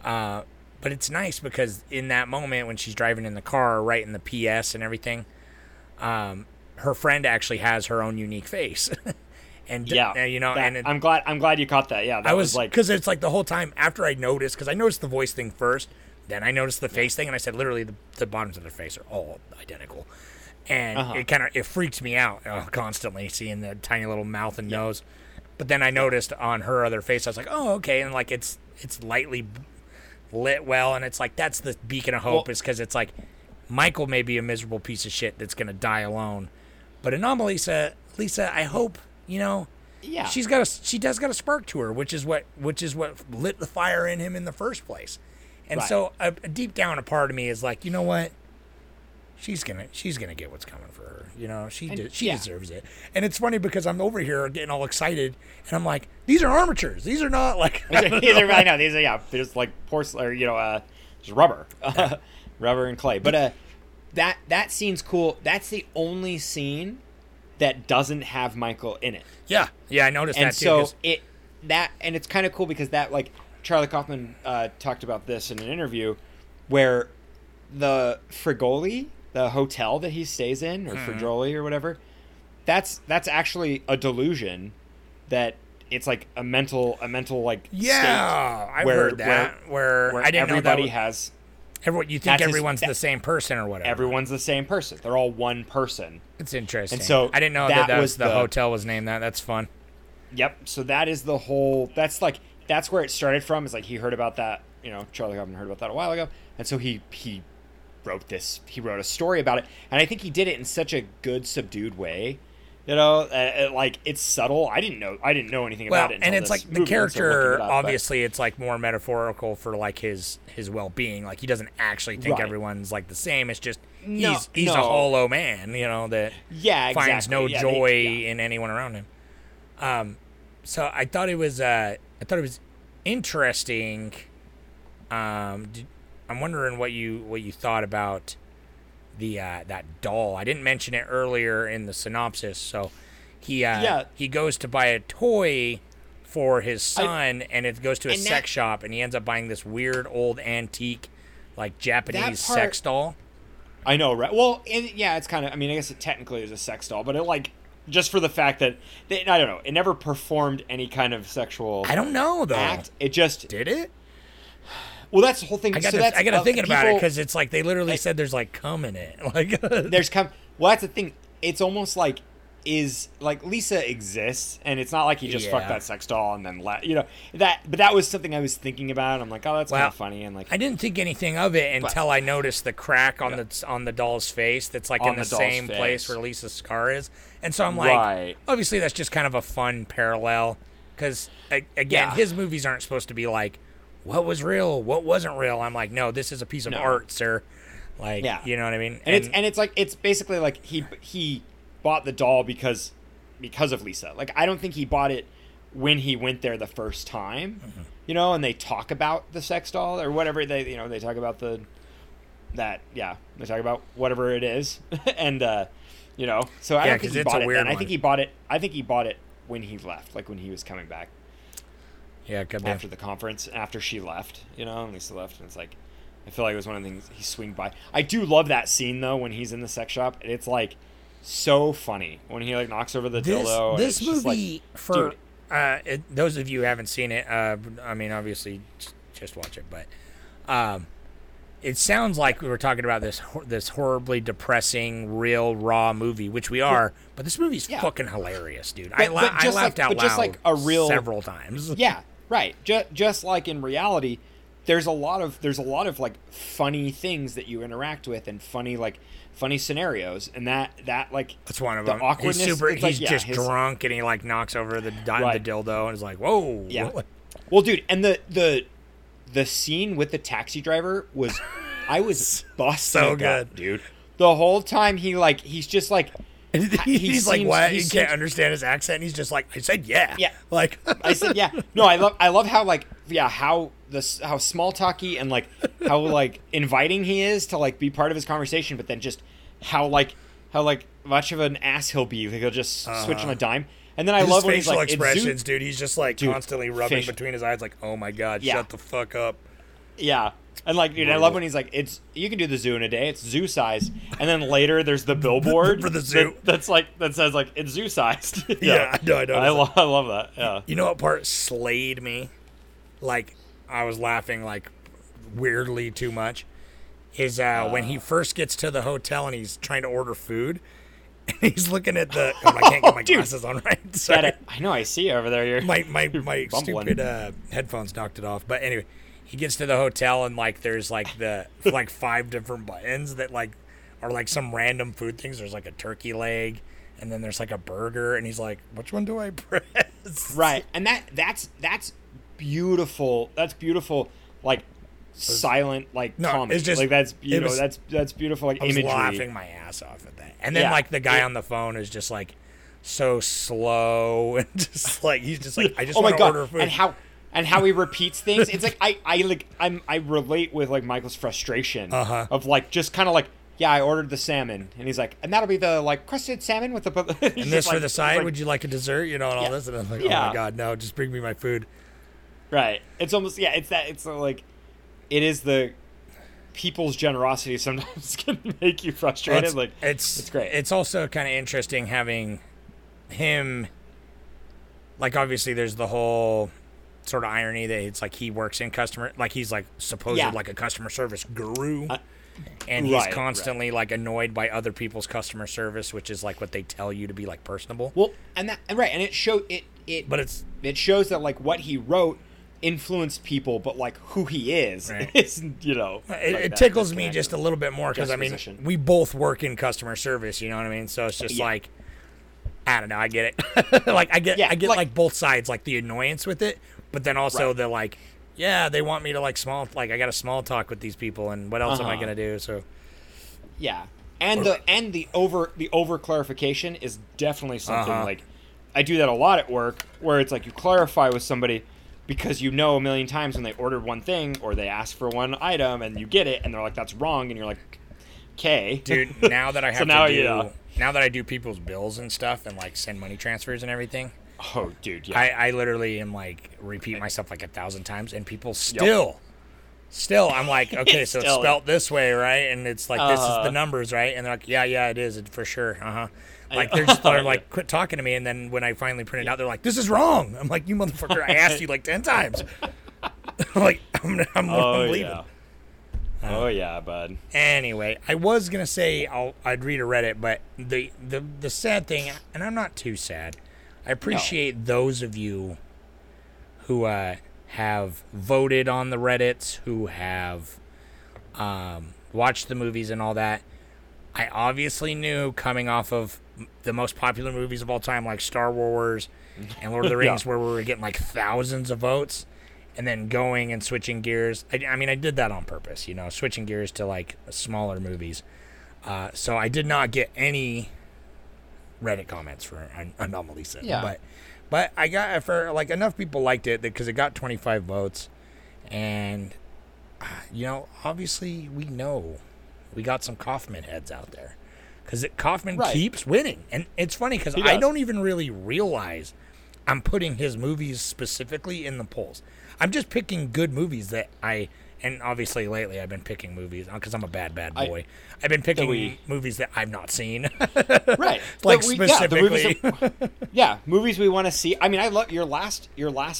But it's nice because in that moment when she's driving in the car, writing the PS and everything, her friend actually has her own unique face. And I'm glad you caught that. Yeah, that I was like because it's like the whole time after I noticed because I noticed the voice thing first. Then I noticed the face thing, and I said, literally, the bottoms of their face are all identical. And it kind of freaks me out constantly, seeing the tiny little mouth and nose. But then I noticed on her other face, I was like, oh, okay. And, like, it's lightly lit well, and it's like, that's the beacon of hope is because it's like Michael may be a miserable piece of shit that's going to die alone. But Anomalisa, Lisa, I hope, she's got she does got a spark to her, which is what lit the fire in him in the first place. And so a deep down, a part of me is like, you know what? She's gonna get what's coming for her. She deserves it. And it's funny because I'm over here getting all excited, and I'm like, these are armatures. These are not like these are just like porcelain, just rubber, rubber and clay. But that scene's cool. That's the only scene that doesn't have Michael in it. Yeah, I noticed that too. And so and it's kind of cool because that like. Charlie Kaufman talked about this in an interview where the Frigoli, the hotel that he stays in, or Frigoli or whatever, that's actually a delusion that it's like a mental like state. I've heard that where I didn't everybody know that was, has everyone you think everyone's the same person or whatever. Everyone's the same person. They're all one person. It's interesting. And so I didn't know that was the hotel was named that. That's fun. Yep. So that is the whole that's where it started from. It's like he heard about that, Charlie Kaufman heard about that a while ago. And so he wrote a story about it. And I think he did it in such a good, subdued way, like it's subtle. I didn't know anything about it. Until and it's like the character, obviously it's like more metaphorical for like his well-being. Like he doesn't actually think everyone's like the same. It's just, he's a hollow man, that finds no joy in anyone around him. So I thought it was, interesting. I'm wondering what you thought about the that doll. I didn't mention it earlier in the synopsis. So he goes to buy a toy for his son, and it goes to a sex shop, and he ends up buying this weird old antique, like Japanese sex doll. I know, right? Well, it's kind of. I mean, I guess it technically is a sex doll, but it like. Just for the fact that, I don't know, it never performed any kind of sexual act. I don't know, though. It just... Did it? Well, that's the whole thing. I got to thinking about it, because it's like they literally said there's, like, cum in it. Like, there's cum. Well, that's the thing. It's almost like is, like, Lisa exists, and it's not like he just fucked that sex doll and then left, But that was something I was thinking about. I'm like, oh, that's kind of funny, and like I didn't think anything of it until I noticed the crack on the doll's face that's like in the same place where Lisa's scar is, and so I'm like, obviously that's just kind of a fun parallel because again, his movies aren't supposed to be like what was real, what wasn't real. I'm like, no, this is a piece of art, sir. Like, you know what I mean? And it's like, it's basically like he bought the doll because of Lisa. Like, I don't think he bought it when he went there the first time, and they talk about the sex doll or whatever they talk about they talk about whatever it is. And, so I don't think he bought it then. I think he bought it when he left, like when he was coming back. Yeah. It could be. After the conference, after she left, and Lisa left, and it's like, I feel like it was one of the things he swung by. I do love that scene, though, when he's in the sex shop. It's, like, so funny when he, like, knocks over the dildo. This movie, like, for those of you who haven't seen it, I mean, obviously, just watch it. But it sounds like we were talking about this horribly depressing, real, raw movie, which we are. But this movie's fucking hilarious, dude. I laughed out loud several times. Yeah, right. Just like in reality, there's a lot of like funny things that you interact with and funny scenarios, and that like that's one of them. Awkwardness. He's drunk and he like knocks over the dildo and is like, whoa. Yeah. What? Well, dude, and the scene with the taxi driver was, I was busted so good, up, dude. The whole time he like he's just like. He's like, what? You can't understand his accent. He's just like, I said, yeah. Like, I said, yeah. No, I love how like, how small talky and like, how like inviting he is to like be part of his conversation, but then just how much of an ass he'll be. Like, he'll just switch on a dime. And then I love when he's like, expressions, dude. He's just like constantly rubbing between his eyes, like, oh my god, shut the fuck up. Yeah. And, like, dude, I love when he's like, you can do the zoo in a day. It's zoo size. And then later there's the billboard for the zoo that says, like, it's zoo sized. I love that. Yeah. You know what part slayed me? Like, I was laughing, like, weirdly too much. Is when he first gets to the hotel and he's trying to order food. And he's looking at the... Oh, I can't get my glasses on right. Sorry. I know, I see you over there. You're, my stupid headphones knocked it off. But anyway... He gets to the hotel and like there's like the like five different buttons that like are like some random food things. There's like a turkey leg and then there's like a burger and he's like, which one do I press? Right. And that's beautiful. That's beautiful. Like silent like comedy. It's just, like that's that's beautiful like imagery. I was laughing my ass off at that. And then like the guy on the phone is just like so slow and just like he's just like I just want to order food. And how he repeats things. It's like I relate with like Michael's frustration of like just kind of like I ordered the salmon and he's like and that'll be the like crusted salmon with the and this for like, the side like, would you like a dessert and all this and I'm like oh my god no just bring me my food. Right. It's almost it's the people's generosity sometimes can make you frustrated. It's great. It's also kind of interesting having him like obviously there's the whole sort of irony that it's like he works in customer like he's like supposed like a customer service guru and he's constantly like annoyed by other people's customer service, which is like what they tell you to be like personable. Well, and that and it showed it shows that like what he wrote influenced people, but like who he is is it tickles me just a little bit more because I mean we both work in customer service, you know what I mean, so it's just like I don't know, I get it. Like I get like both sides, like the annoyance with it. But then also they're like, they want me to like small, like I got a small talk with these people and what else am I going to do? So, And the over clarification is definitely something like I do that a lot at work where it's like you clarify with somebody because, a million times when they ordered one thing or they asked for one item and you get it and they're like, that's wrong. And you're like, okay, dude, now that I have now that I do people's bills and stuff and like send money transfers and everything. Oh, dude, yeah. I literally am, like, repeat myself, like, 1,000 times, and people still, I'm like, okay, so it's spelt this way, right? And it's like, this is the numbers, right? And they're like, yeah, it is, for sure, Like, they're just like, quit talking to me, and then when I finally print it out, they're like, this is wrong! I'm like, you motherfucker, I asked you, like, 10 times. I'm like, I'm leaving. Yeah. Oh yeah, bud. Anyway, I was gonna say I'd read a Reddit, but the sad thing, and I'm not too sad. I appreciate those of you who have voted on the Reddits, who have watched the movies and all that. I obviously knew, coming off of the most popular movies of all time, like Star Wars and Lord of the Rings, where we were getting like thousands of votes, and then going and switching gears. I mean, I did that on purpose, you know, switching gears to like smaller movies. So I did not get any Reddit comments for Anomalisa. Yeah. But I got, for like, enough people liked it because it got 25 votes. And, you know, obviously we know we got some Kaufman heads out there, because Kaufman keeps winning. And it's funny because I don't even really realize I'm putting his movies specifically in the polls. I'm just picking good movies that and obviously lately I've been picking movies, because I'm a bad boy. I've been picking movies that I've not seen. Right. Like, specifically. Yeah, movies we want to see. I mean, I love your last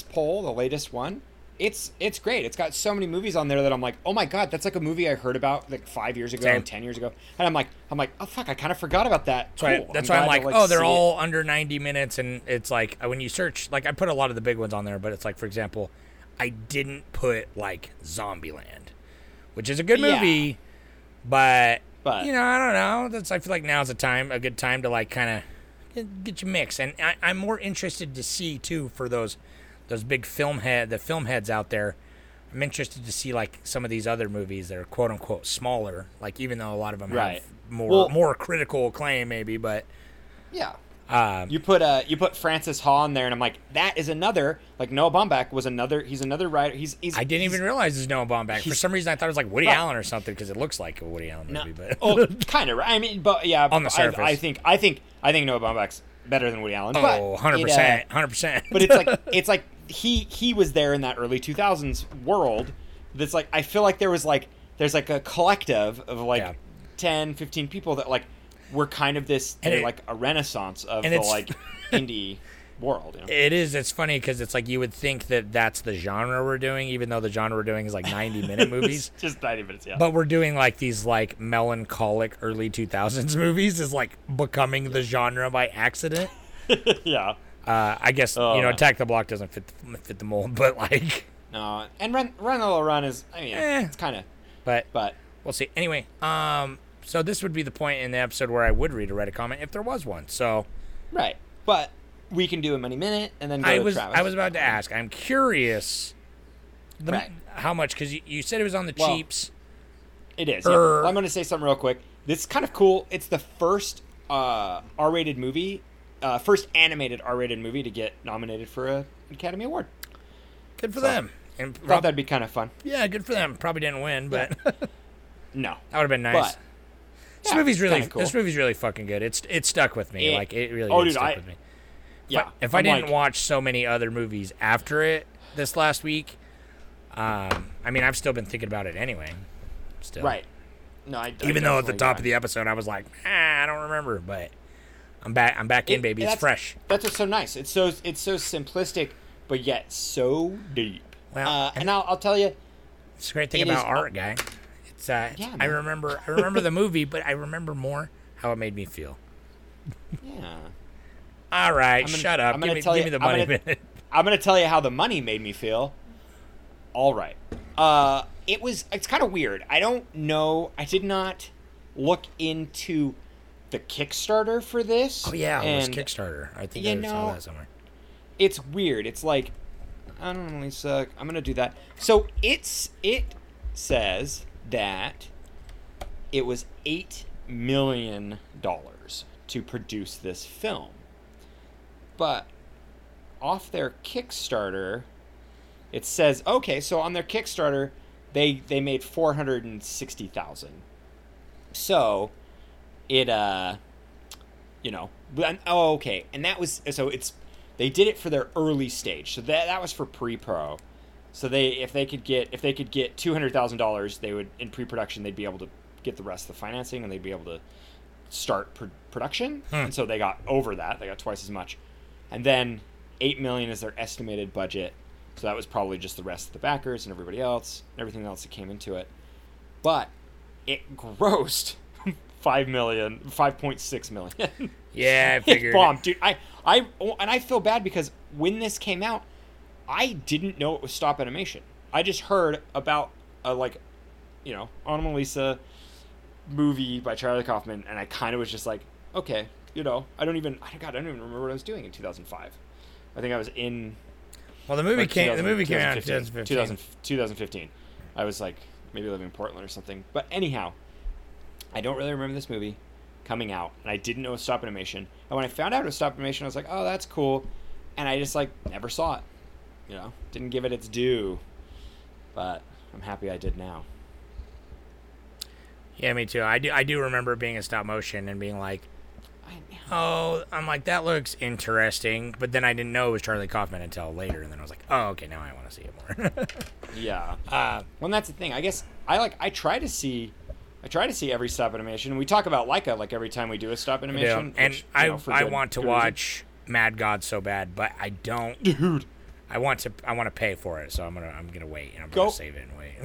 poll, the latest one. It's great. It's got so many movies on there that I'm like, oh my God, that's like a movie I heard about like 5 years ago, 10 years ago. And I'm like, oh fuck, I kind of forgot about that. That's cool. That's why I'm like, oh, they're all under 90 minutes. And it's like, when you search, like I put a lot of the big ones on there, but it's like, for example, I didn't put like Zombieland, which is a good movie, but you know, I don't know. I feel like now's a good time to like kind of get your mix. And I'm more interested to see too, for those big film heads out there. I'm interested to see like some of these other movies that are quote unquote smaller, like, even though a lot of them have more critical acclaim maybe, but yeah. You put Frances Ha on there, and I'm like, that is another, like, Noah Baumbach was another. He's another writer. I didn't even realize it was Noah Baumbach. For some reason, I thought it was like Woody Allen or something, because it looks like a Woody Allen movie. But kind of. I mean, but yeah, on the surface, I think Noah Baumbach's better than Woody Allen. Oh, 100%, 100%. But it's like he was there in that early 2000s world. That's like, I feel like there's like a collective of like 10, 15 people that like. We're kind of this, like, a renaissance of the, like, indie world. You know? It is. It's funny because it's like you would think that that's the genre we're doing, even though the genre we're doing is, like, 90-minute movies. Just 90 minutes, yeah. But we're doing, like, these, like, melancholic early 2000s movies is, like, becoming the genre by accident. Yeah. I guess, Attack the Block doesn't fit the mold, but, like... No, and Run the Little Run is, I mean, it's kind of... But... We'll see. Anyway, So this would be the point in the episode where I would read a Reddit comment if there was one. So, right, but we can do a mini-minute and then to Travis. I was about to ask. I'm curious how much, because you said it was on the cheaps. It is. Yeah. I'm going to say something real quick. This is kind of cool. It's the first first animated R-rated movie to get nominated for an Academy Award. Good for them. And thought that'd be kind of fun. Yeah, good for them. Probably didn't win, but no, that would have been nice. But, this movie's really cool. This movie's really fucking good. It stuck with me. It really stuck with me. Yeah. If I didn't watch so many other movies after it this last week, I mean, I've still been thinking about it anyway. Still. Right. No, even though at the top of the episode I was like, I don't remember, but I'm back in, baby. It's fresh. That's what's so nice. It's so simplistic, but yet so deep. Well, and I'll tell you, it's a great thing about art, guy. I remember. I remember the movie, but I remember more how it made me feel. Yeah. All right. Shut up. Give me the money minute. I'm gonna tell you how the money made me feel. All right. It's kind of weird. I don't know. I did not look into the Kickstarter for this. Oh yeah, it was Kickstarter. I think I saw that somewhere. It's weird. It's like, I don't really suck. I'm gonna do that. So it says that it was $8 million to produce this film. But off their Kickstarter, it says, okay, so on their Kickstarter, they made $460,000. So it, okay. And that was, they did it for their early stage. So that was for pre-pro. So if they could get $200,000, they would, in pre-production, they'd be able to get the rest of the financing and they'd be able to start production. And so they got over that; they got twice as much. And then $8 million is their estimated budget. So that was probably just the rest of the backers and everything else that came into it. but it grossed $5.6 million. Yeah, I figured. It bombed, dude. I feel bad because when this came out, I didn't know it was stop animation. I just heard about Anomalisa movie by Charlie Kaufman, and I kind of was just like, okay, I don't even remember what I was doing in 2005. I think I was in. Well, the movie came out in 2015. I was like maybe living in Portland or something. But anyhow, I don't really remember this movie coming out, and I didn't know it was stop animation. And when I found out it was stop animation, I was like, oh, that's cool. And I just never saw it. Didn't give it its due. But I'm happy I did now. Yeah, me too. I do remember being in stop motion and being like, oh, I'm like, that looks interesting. But then I didn't know it was Charlie Kaufman until later. And then I was like, oh, okay, now I want to see it more. Yeah. Well, that's the thing. I guess I try to see every stop animation. We talk about Laika every time we do a stop animation. Yeah. Which, and I want to watch Mad God so bad, but I don't. Dude. I want to pay for it, so I'm gonna wait, and I'm gonna save it and wait.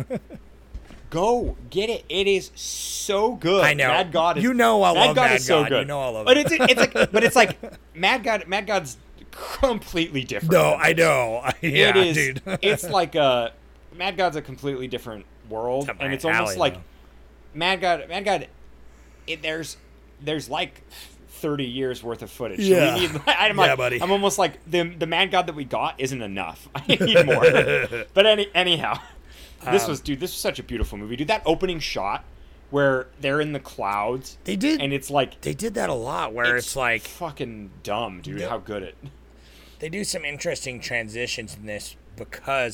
Go get it. It is so good. I know. Mad God is, I love Mad God. You know I love it. But it's like Mad God. Mad God's completely different. No, I know. Yeah, it is, dude. It's like Mad God's a completely different world, and it's almost like Mad God. There's like 30 years worth of footage. Yeah. Buddy. I'm almost like the Mad God that we got isn't enough. I need more. But anyhow, this was such a beautiful movie, dude. That opening shot where they're in the clouds. They did. And it's like, they did that a lot where it's like fucking dumb, dude, how good it. They do some interesting transitions in this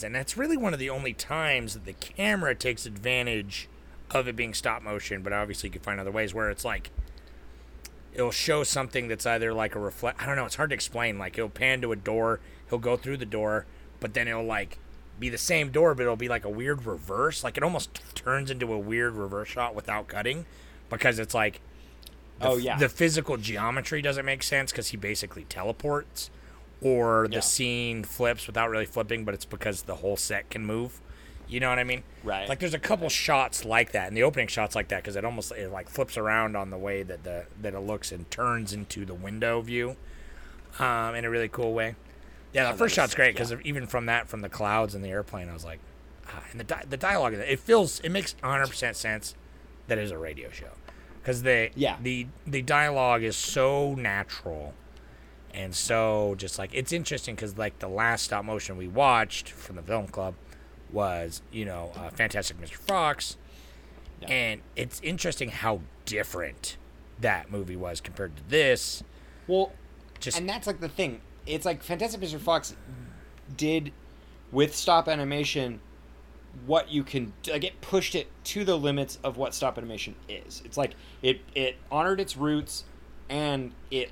and that's really one of the only times that the camera takes advantage of it being stop motion, but obviously you can find other ways where it's like, it'll show something that's either like a reflect. I don't know. It's hard to explain. Like he'll pan to a door. He'll go through the door, but then it'll be the same door, but it'll be like a weird reverse. Like it almost turns into a weird reverse shot without cutting, because it's like, the physical geometry doesn't make sense because he basically teleports, or the scene flips without really flipping, but it's because the whole set can move. You know what I mean? Right. Like there's a couple shots like that, and the opening shots like that, because it flips around on the way that that it looks and turns into the window view, in a really cool way. Yeah, the first shot's great because even from the clouds and the airplane, I was like, and the dialogue of that, it makes 100% sense that it is a radio show, because the dialogue is so natural, and so just like it's interesting because like the last stop motion we watched from the film club was, Fantastic Mr. Fox. Yeah. And it's interesting how different that movie was compared to this. Well, and that's like the thing. It's like Fantastic Mr. Fox did with stop animation what you can, it pushed it to the limits of what stop animation is. It's like it honored its roots, and it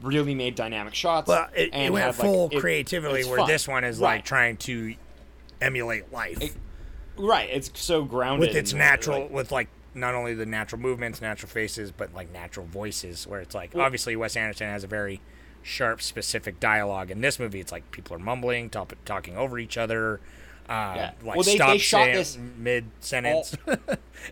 really made dynamic shots. Well, it went full creativity, where fun. This one is trying to emulate life. It's so grounded with its natural not only the natural movements, natural faces, but natural voices, where it's obviously Wes Anderson has a very sharp, specific dialogue. In this movie, it's people are mumbling, talking over each other. They shot this mid sentence.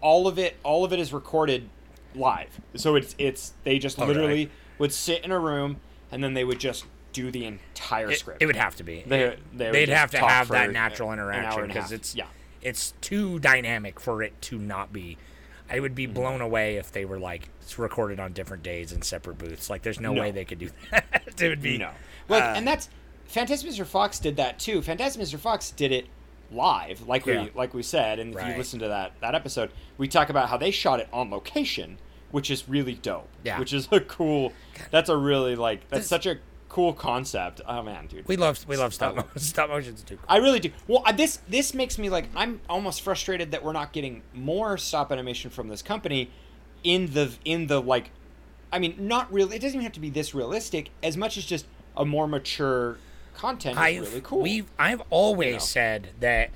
All of it is recorded live. So it's they just literally would sit in a room, and then they would just do the entire script. It would have to be. They'd have to have that natural interaction, because it's too dynamic for it to not be. I would be blown away if they were it's recorded on different days in separate booths. There's no way they could do that. It would be and that's Fantastic Mr. Fox did that too. Fantastic Mr. Fox did it live, we said, and if you listen to that episode, we talk about how they shot it on location, which is really dope. Yeah, which is a cool. That's a really such a cool concept. Oh man, dude, we love stop motion's too cool. I really do. Well, this makes me I'm almost frustrated that we're not getting more stop animation from this company in the I mean, not really, it doesn't even have to be this realistic, as much as just a more mature content is really cool. I've always said that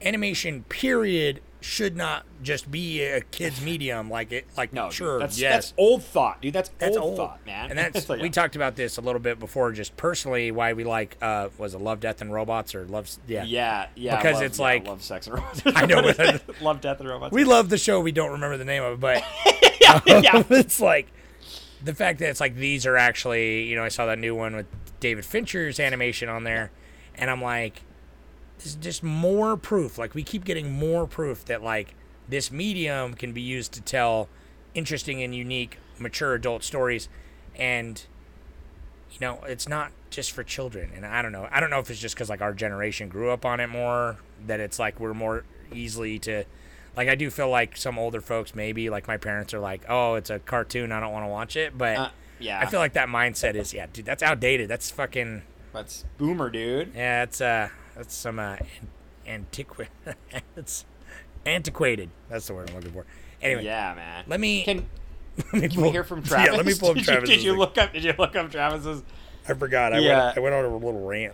animation period should not just be a kid's medium like it. Like, no, sure, that's old thought, dude. That's old thought, man. And that's we talked about this a little bit before, just personally, why we like was it Love, Death, and Robots or Love? Yeah. Because it's Love, Sex, and Robots. I know, Love, Death, and Robots. We love the show. We don't remember the name of it, but it's like the fact that it's like these are actually, you know, I saw that new one with David Fincher's animation on there, and I'm like, this is just more proof. Like, we keep getting more proof that, like, this medium can be used to tell interesting and unique mature adult stories. And, you know, it's not just for children. And I don't know. I don't know if it's just because, like, our generation grew up on it more, that it's, like, we're more easily to... Like, I do feel like some older folks maybe, like, my parents are like, oh, it's a cartoon, I don't want to watch it. But yeah, I feel like that mindset is, yeah, dude, that's outdated. That's fucking... That's boomer, dude. Yeah, it's... That's some antiquated. That's the word I'm looking for. Anyway, yeah, man. Let me hear from Travis. Yeah, let me pull up Travis's. Did you look up Travis's? I forgot. I went on a little rant.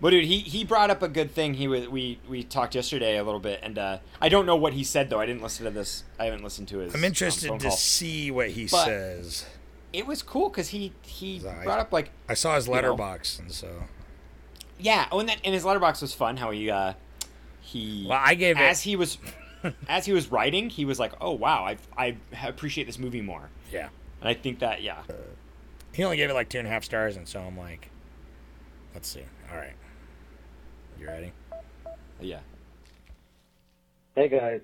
Well, dude, he brought up a good thing. We talked yesterday a little bit, and I don't know what he said though. I didn't listen to this. I haven't listened to his. I'm interested to see what he says. It was cool because he brought up, like, I saw his letterbox, and so. Yeah, and his letterbox was fun. How as he was writing, he was like, "Oh wow, I appreciate this movie more." Yeah, and I think that he only gave it like 2.5 stars, and so I'm like, let's see. All right, you ready? Yeah. Hey guys,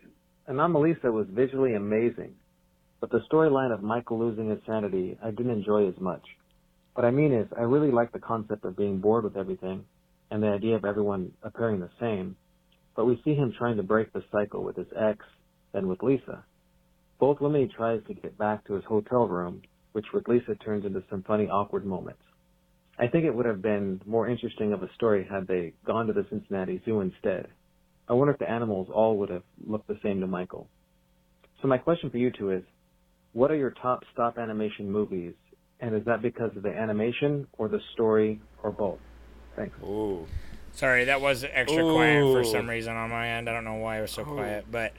Anomalisa was visually amazing, but the storyline of Michael losing his sanity I didn't enjoy as much. What I mean is, I really like the concept of being bored with everything and the idea of everyone appearing the same, but we see him trying to break the cycle with his ex and with Lisa. Both women he tries to get back to his hotel room, which with Lisa turns into some funny, awkward moments. I think it would have been more interesting of a story had they gone to the Cincinnati Zoo instead. I wonder if the animals all would have looked the same to Michael. So my question for you two is, what are your top stop animation movies? And is that because of the animation or the story or both? Thanks. Ooh. Sorry, that was extra quiet for some reason on my end. I don't know why it was so quiet, but...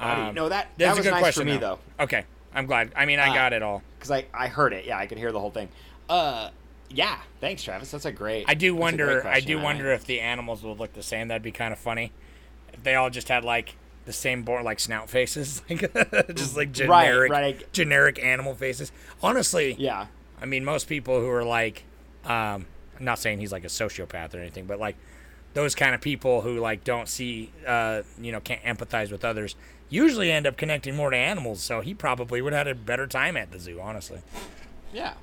no, that was a good nice question, for me, though. Okay, I'm glad. I mean, I got it all. Because I heard it. Yeah, I could hear the whole thing. Yeah, thanks, Travis. That's a great question. I do wonder if the animals would look the same. That'd be kind of funny. If they all just had, like, the same board, like, snout faces, like just like generic animal faces. Honestly, yeah. I mean, most people who are like, I'm not saying he's like a sociopath or anything, but like those kind of people who like don't see, can't empathize with others, usually end up connecting more to animals. So he probably would have had a better time at the zoo, honestly. Yeah.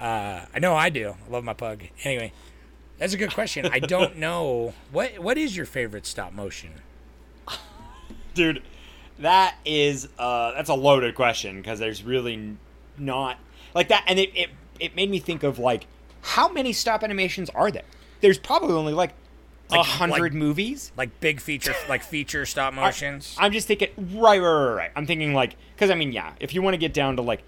I know I do. I love my pug. Anyway, that's a good question. I don't know what is your favorite stop motion. Dude, that is that's a loaded question because there's really not like that, and it made me think of like how many stop animations are there? There's probably only like 100 movies, like big feature, like feature stop motions. I'm just thinking, right. I'm thinking like because I mean, yeah, if you want to get down to like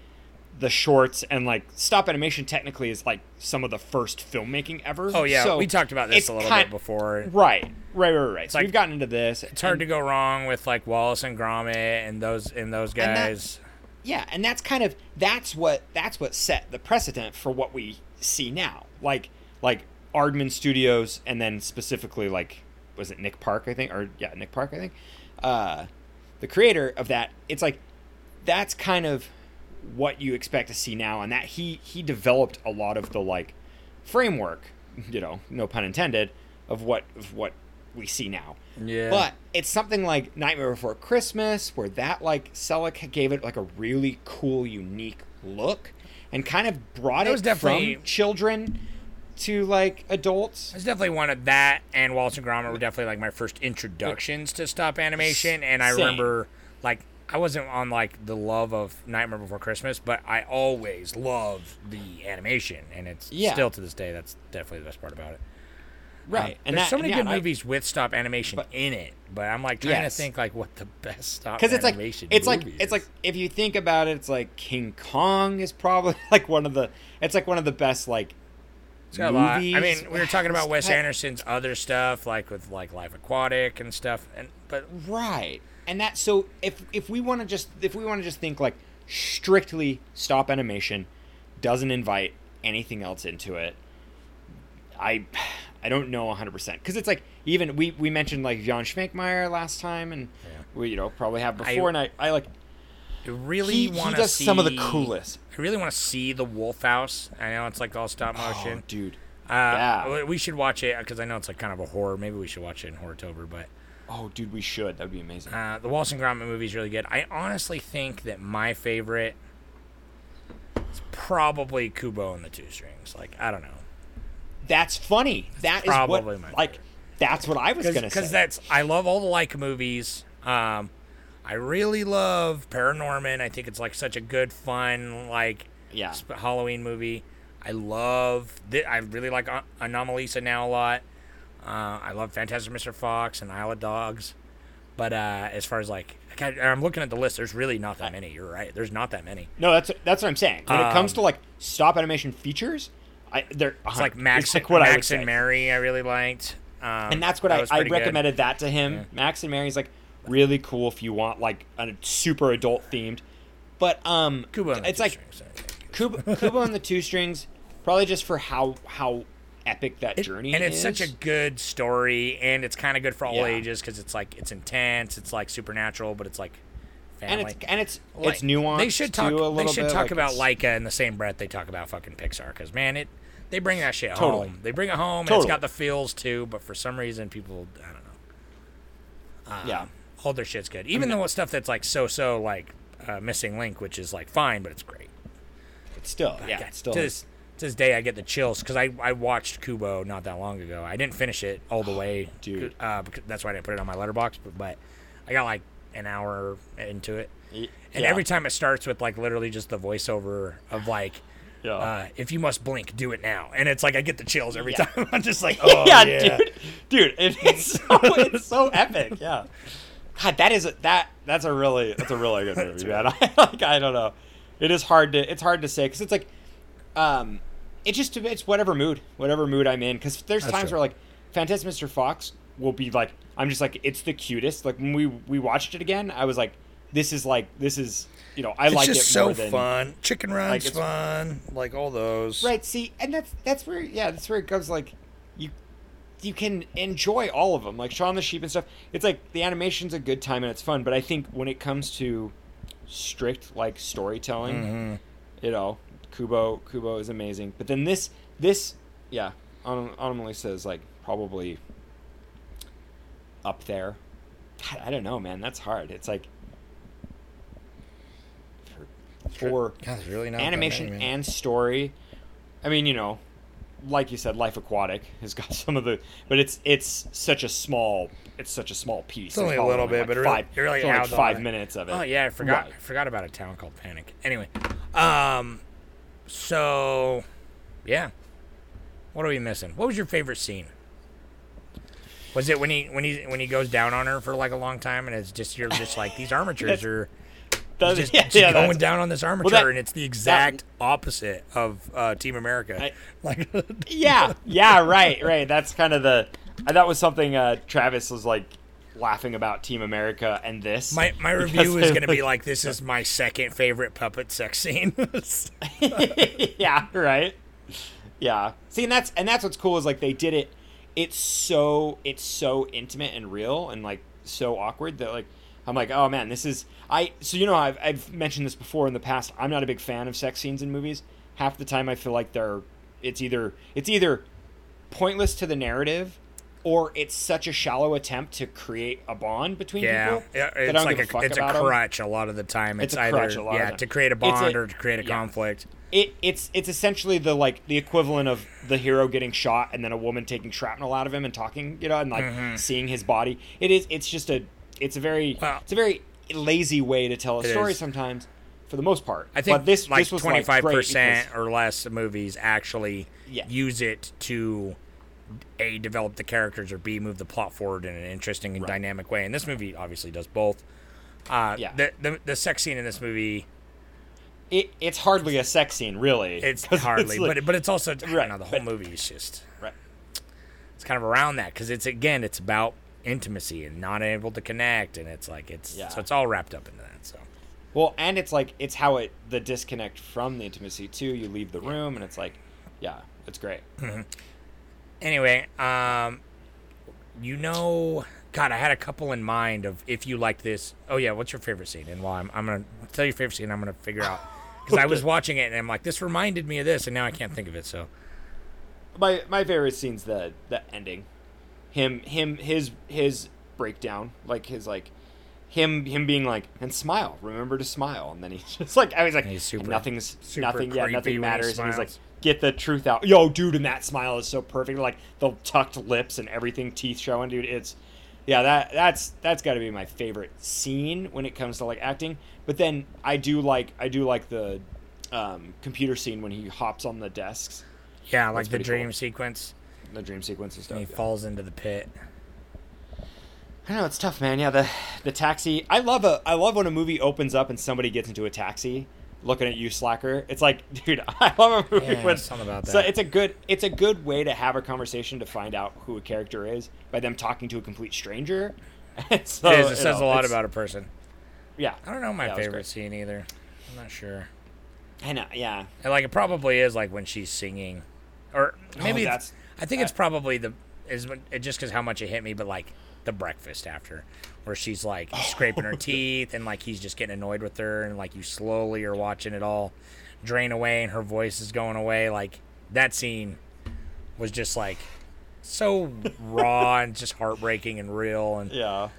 the shorts and like stop animation, technically is like some of the first filmmaking ever. Oh yeah, so we talked about this a little bit before. Right. It's so like, we've gotten into this. It's hard to go wrong with like Wallace and Gromit and those guys. And that's what set the precedent for what we see now. Like Aardman Studios, and then specifically like was it Nick Park? Nick Park. I think the creator of that. It's like that's kind of what you expect to see now, and that he developed a lot of the like framework, you know, no pun intended, of what we see now. Yeah. But it's something like Nightmare Before Christmas, where that like Selick gave it like a really cool, unique look, and kind of brought it from children to like adults. It's definitely one of that, and Wallace and Gromit were definitely like my first introductions to stop animation, and I remember like. I wasn't on, like, the love of Nightmare Before Christmas, but I always loved the animation, and it's still to this day, that's definitely the best part about it. Right. And there's so many good movies with stop animation in it, but I'm, like, trying to think, like, what the best stop animation movie is. It's, like, if you think about it, it's, like, King Kong is probably, like, one of the best, like, It's got movies. A lot. I mean, we were talking about Wes Anderson's other stuff, like with like Life Aquatic and stuff, and but right. And that so if we want to just think like strictly stop animation, doesn't invite anything else into it. I don't know 100% because it's like even we mentioned like John Schmeckmeyer last time, and we probably have before, and I like really want to see some of the coolest. I really want to see The Wolf House. I know it's like all stop motion, dude. Yeah. We should watch it because I know it's like kind of a horror. Maybe we should watch it in Horrortober, but. Oh, dude, we should. That would be amazing. The Wallace and Gromit movie is really good. I honestly think that my favorite is probably Kubo and the Two Strings. Like, I don't know. That's funny. That's probably my favorite. Like, that's what I was going to say. Because I love all the Leica movies. I really love Paranorman. I think it's, like, such a good, fun, like, Halloween movie. I really like Anomalisa now a lot. I love Fantastic Mr. Fox and Isle of Dogs. But as far as like, I'm looking at the list, there's really not that many. You're right. There's not that many. No, that's what I'm saying. When it comes to like stop animation features, it's like Max and Mary I really liked. And that's what I recommended good. That to him. Yeah. Max and Mary's like really cool if you want like a super adult themed. But Kubo and the Two Strings, probably just for how epic that journey and it's such a good story, and it's kind of good for all ages because it's like it's intense, it's like supernatural, but it's like family, and it's like, nuanced. They should talk about Leica in the same breath they talk about fucking Pixar, because man, they bring that shit home. They bring it home. And it's got the feels too, but for some reason people, I don't know. All their shit's good, even though stuff that's like so like Missing Link, which is like fine, but it's great. It's still To this day, I get the chills because I watched Kubo not that long ago. I didn't finish it all the way, dude. That's why I didn't put it on my letterbox. But I got like an hour into it, and every time it starts with like literally just the voiceover of like, if you must blink, do it now. And it's like I get the chills every time. I'm just like, oh yeah. dude, it's so epic. Yeah, God, that's a really good movie, man. I don't know. It's hard to say because it's like. It's whatever mood I'm in, because there's times where like Fantastic Mr. Fox will be like, I'm just like, it's the cutest. Like when we watched it again, I was like, this is I like it more than fun. Chicken Run's like, fun, like all those. Right. See, and that's where it goes. Like you can enjoy all of them, like Shaun the Sheep and stuff. It's like the animation's a good time and it's fun, but I think when it comes to strict like storytelling, Kubo is amazing, but then this Anomalisa is like probably up there. God, I don't know, man. That's hard. It's like for God, really not animation and story. I mean, like you said, Life Aquatic has got some of the, but it's such a small piece. It's only a little bit, like but really it's only like 5 minutes of it. Oh yeah, I forgot about A Town Called Panic. Anyway, so, yeah. What are we missing? What was your favorite scene? Was it when he goes down on her for like a long time, and it's just you're just like these armatures are just going down on this armature, and it's the exact opposite of Team America. Right. That's kind of that was something Travis was like laughing about Team America and this. My review is going to be like, this is my second favorite puppet sex scene. Yeah, right. Yeah. See, and that's what's cool is like they did it. It's so intimate and real and like so awkward that like I'm like, oh man, this is I've mentioned this before in the past. I'm not a big fan of sex scenes in movies. Half the time I feel like it's either pointless to the narrative, or it's such a shallow attempt to create a bond between people. Yeah, it's like it's a crutch a lot of the time. It's either to create a bond or to create a conflict. It's essentially the like the equivalent of the hero getting shot and then a woman taking shrapnel out of him and talking, and like seeing his body. It's a very lazy way to tell a story sometimes. For the most part, I think, but this like 25% or less of movies actually use it to. A, develop the characters, or B, move the plot forward in an interesting and dynamic way. And this movie obviously does both. The sex scene in this movie It's hardly a sex scene, really. It's hardly, but it's also, the whole movie is just... Right. It's kind of around that, because it's about intimacy and not able to connect, and so it's all wrapped up into that, so... Well, and it's how the disconnect from the intimacy, too. You leave the room, and it's great. Mm-hmm. Anyway, God, I had a couple in mind of if you like this. Oh, yeah, what's your favorite scene? And while I'm going to tell your favorite scene, I'm going to figure out. Because I was watching it, and I'm like, this reminded me of this, and now I can't think of it, so... My favorite scene's the ending. His breakdown, him being like, and smile, remember to smile, and then he's just like, I was like, nothing matters, and he's like, get the truth out, yo, dude, and that smile is so perfect, like the tucked lips and everything, teeth showing, dude. It's that's got to be my favorite scene when it comes to like acting. But then I do like the computer scene when he hops on the desks. Yeah, like the dream sequence and stuff. And he falls into the pit. I know, it's tough, man. Yeah, the taxi. I love when a movie opens up and somebody gets into a taxi looking at you, slacker. It's like, dude, I love a movie with something about that. So it's a good way to have a conversation to find out who a character is by them talking to a complete stranger. So, it says a lot about a person. Yeah. I don't know my favorite scene either. I'm not sure. I know, yeah. And it probably is when she's singing. Or maybe it's probably just because how much it hit me, but the breakfast after where she's scraping her teeth and he's just getting annoyed with her and you slowly are watching it all drain away and her voice is going away. That scene was just so raw and just heartbreaking and real. And yeah.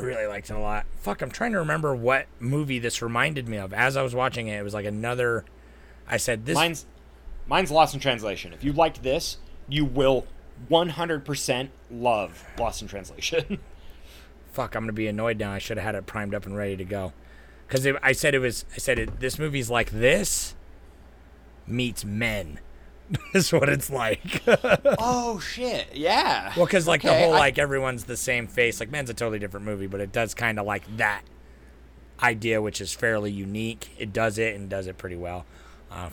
I really liked it a lot. Fuck, I'm trying to remember what movie this reminded me of. As I was watching it, it was another... I said this... Mine's Lost in Translation. If you liked this, you will 100% love Lost in Translation. Fuck, I'm going to be annoyed now. I should have had it primed up and ready to go. Because this movie's like this meets Men. Is what it's like. Oh shit! Yeah. Well, because the whole everyone's the same face. Man's a totally different movie, but it does kind of that idea, which is fairly unique. It does it and does it pretty well,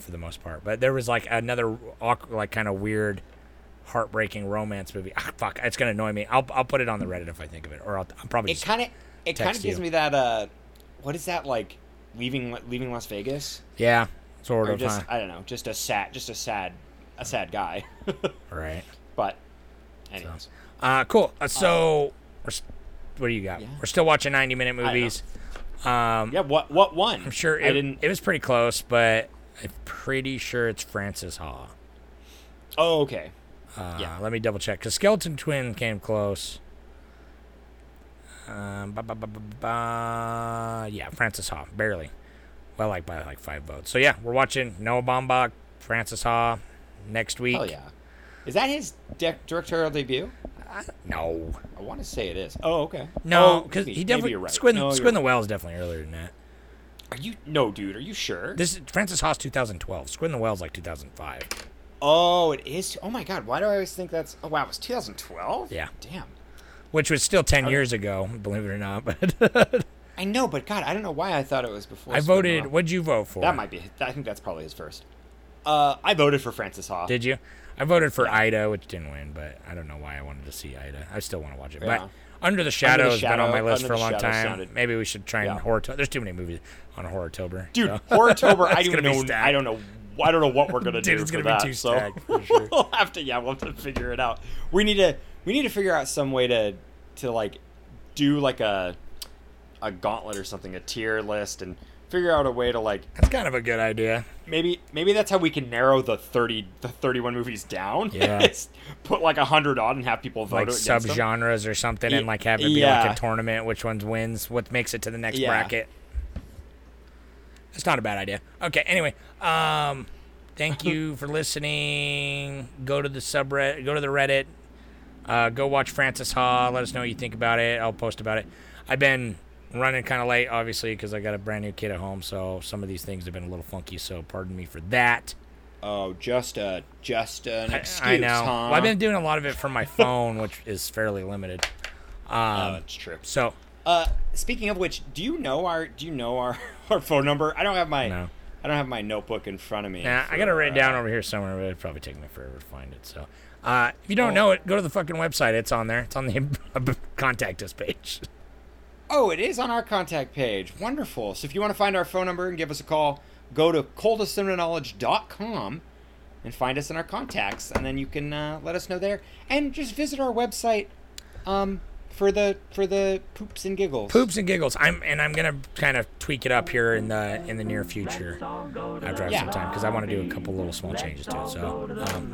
for the most part. But there was another awkward, kind of weird, heartbreaking romance movie. Ah, fuck, it's gonna annoy me. I'll put it on the Reddit if I think of it, or I'll probably. It kind of gives me that. What is that like? Leaving Las Vegas. Yeah. Sort of, just, huh? I don't know. Just a sad guy. Right. But, anyways. So, cool. So, what do you got? Yeah. We're still watching 90-minute movies. What one? I'm sure it was pretty close, but I'm pretty sure it's Frances Ha. Oh, okay. Let me double check because Skeleton Twin came close. Yeah, Frances Ha, barely. Well, by 5 votes. So, yeah, we're watching Noah Baumbach, Frances Ha next week. Oh, yeah. Is that his directorial debut? No. I want to say it is. Oh, okay. No, because he definitely... Right. Squid in the Well is definitely earlier than that. Are you... No, dude. Are you sure? This is Frances Ha's 2012. Squid in the Well is 2005. Oh, it is? Oh, my God. Why do I always think that's... Oh, wow. It was 2012? Yeah. Damn. Which was still 10 years ago, believe it or not, but... I know, but God, I don't know why I thought it was before. I voted... What'd you vote for? That might be... I think that's probably his first. I voted for Frances Ha. Did you? I voted for Ida, which didn't win, but I don't know why I wanted to see Ida. I still want to watch it. Yeah. But Under the Shadow has been on my list for a long time. Maybe we should try and Horrortober. There's too many movies on Horrortober. Dude, so. Horrortober, I don't know what we're going to do. Dude, it's going to be too stacked, for sure. We'll have to figure it out. We need to figure out some way to do a gauntlet or something, a tier list, and figure out a way to That's kind of a good idea. Maybe that's how we can narrow the 31 movies down. Yeah. Put 100 on and have people vote against subgenres them. Or something, and have it be a tournament. Which ones wins? What makes it to the next bracket? That's not a bad idea. Okay. Anyway, thank you for listening. Go to the subreddit. Go to the Reddit. Go watch Frances Ha. Let us know what you think about it. I'll post about it. I've been running kind of late, obviously, because I got a brand new kid at home, so some of these things have been a little funky, so pardon me for that. Oh, just an excuse, I know. Huh? Well, I've been doing a lot of it from my phone, which is fairly limited. That's true. So Speaking of which, do you know our phone number? I don't have my notebook in front of me. Nah, I got it written down over here somewhere, but it'd probably take me forever to find it. So, if you don't know it, go to the fucking website. It's on there. It's on the contact us page. Oh, it is on our contact page. Wonderful. So if you want to find our phone number and give us a call, go to cultofcinemaknowledge.com and find us in our contacts, and then you can let us know there. And just visit our website for the poops and giggles. Poops and giggles. I'm gonna kind of tweak it up here in the near future after I have some time, because I want to do a couple little small changes to it. So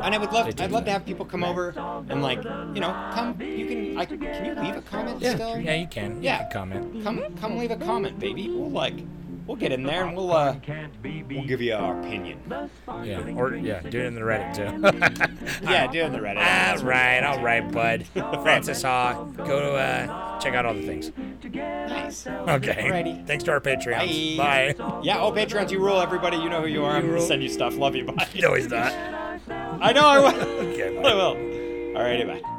and I'd love to have people come over and come. Can you leave a comment still? Yeah, you can. Yeah, you can comment. Come leave a comment, baby. We'll get in there and we'll give you our opinion. Yeah, do it in the Reddit too. Yeah, do it in the Reddit. All right, bud. Frances Ha, go to check out all the things. Nice. Okay. Alrighty. Thanks to our Patreons. Bye. Yeah. Oh, Patreons, you rule, everybody. You know who you are. I'm gonna send you stuff. Love you. Bye. No, he's not. I know. I will. Okay. Bye. I will. Alrighty. Bye.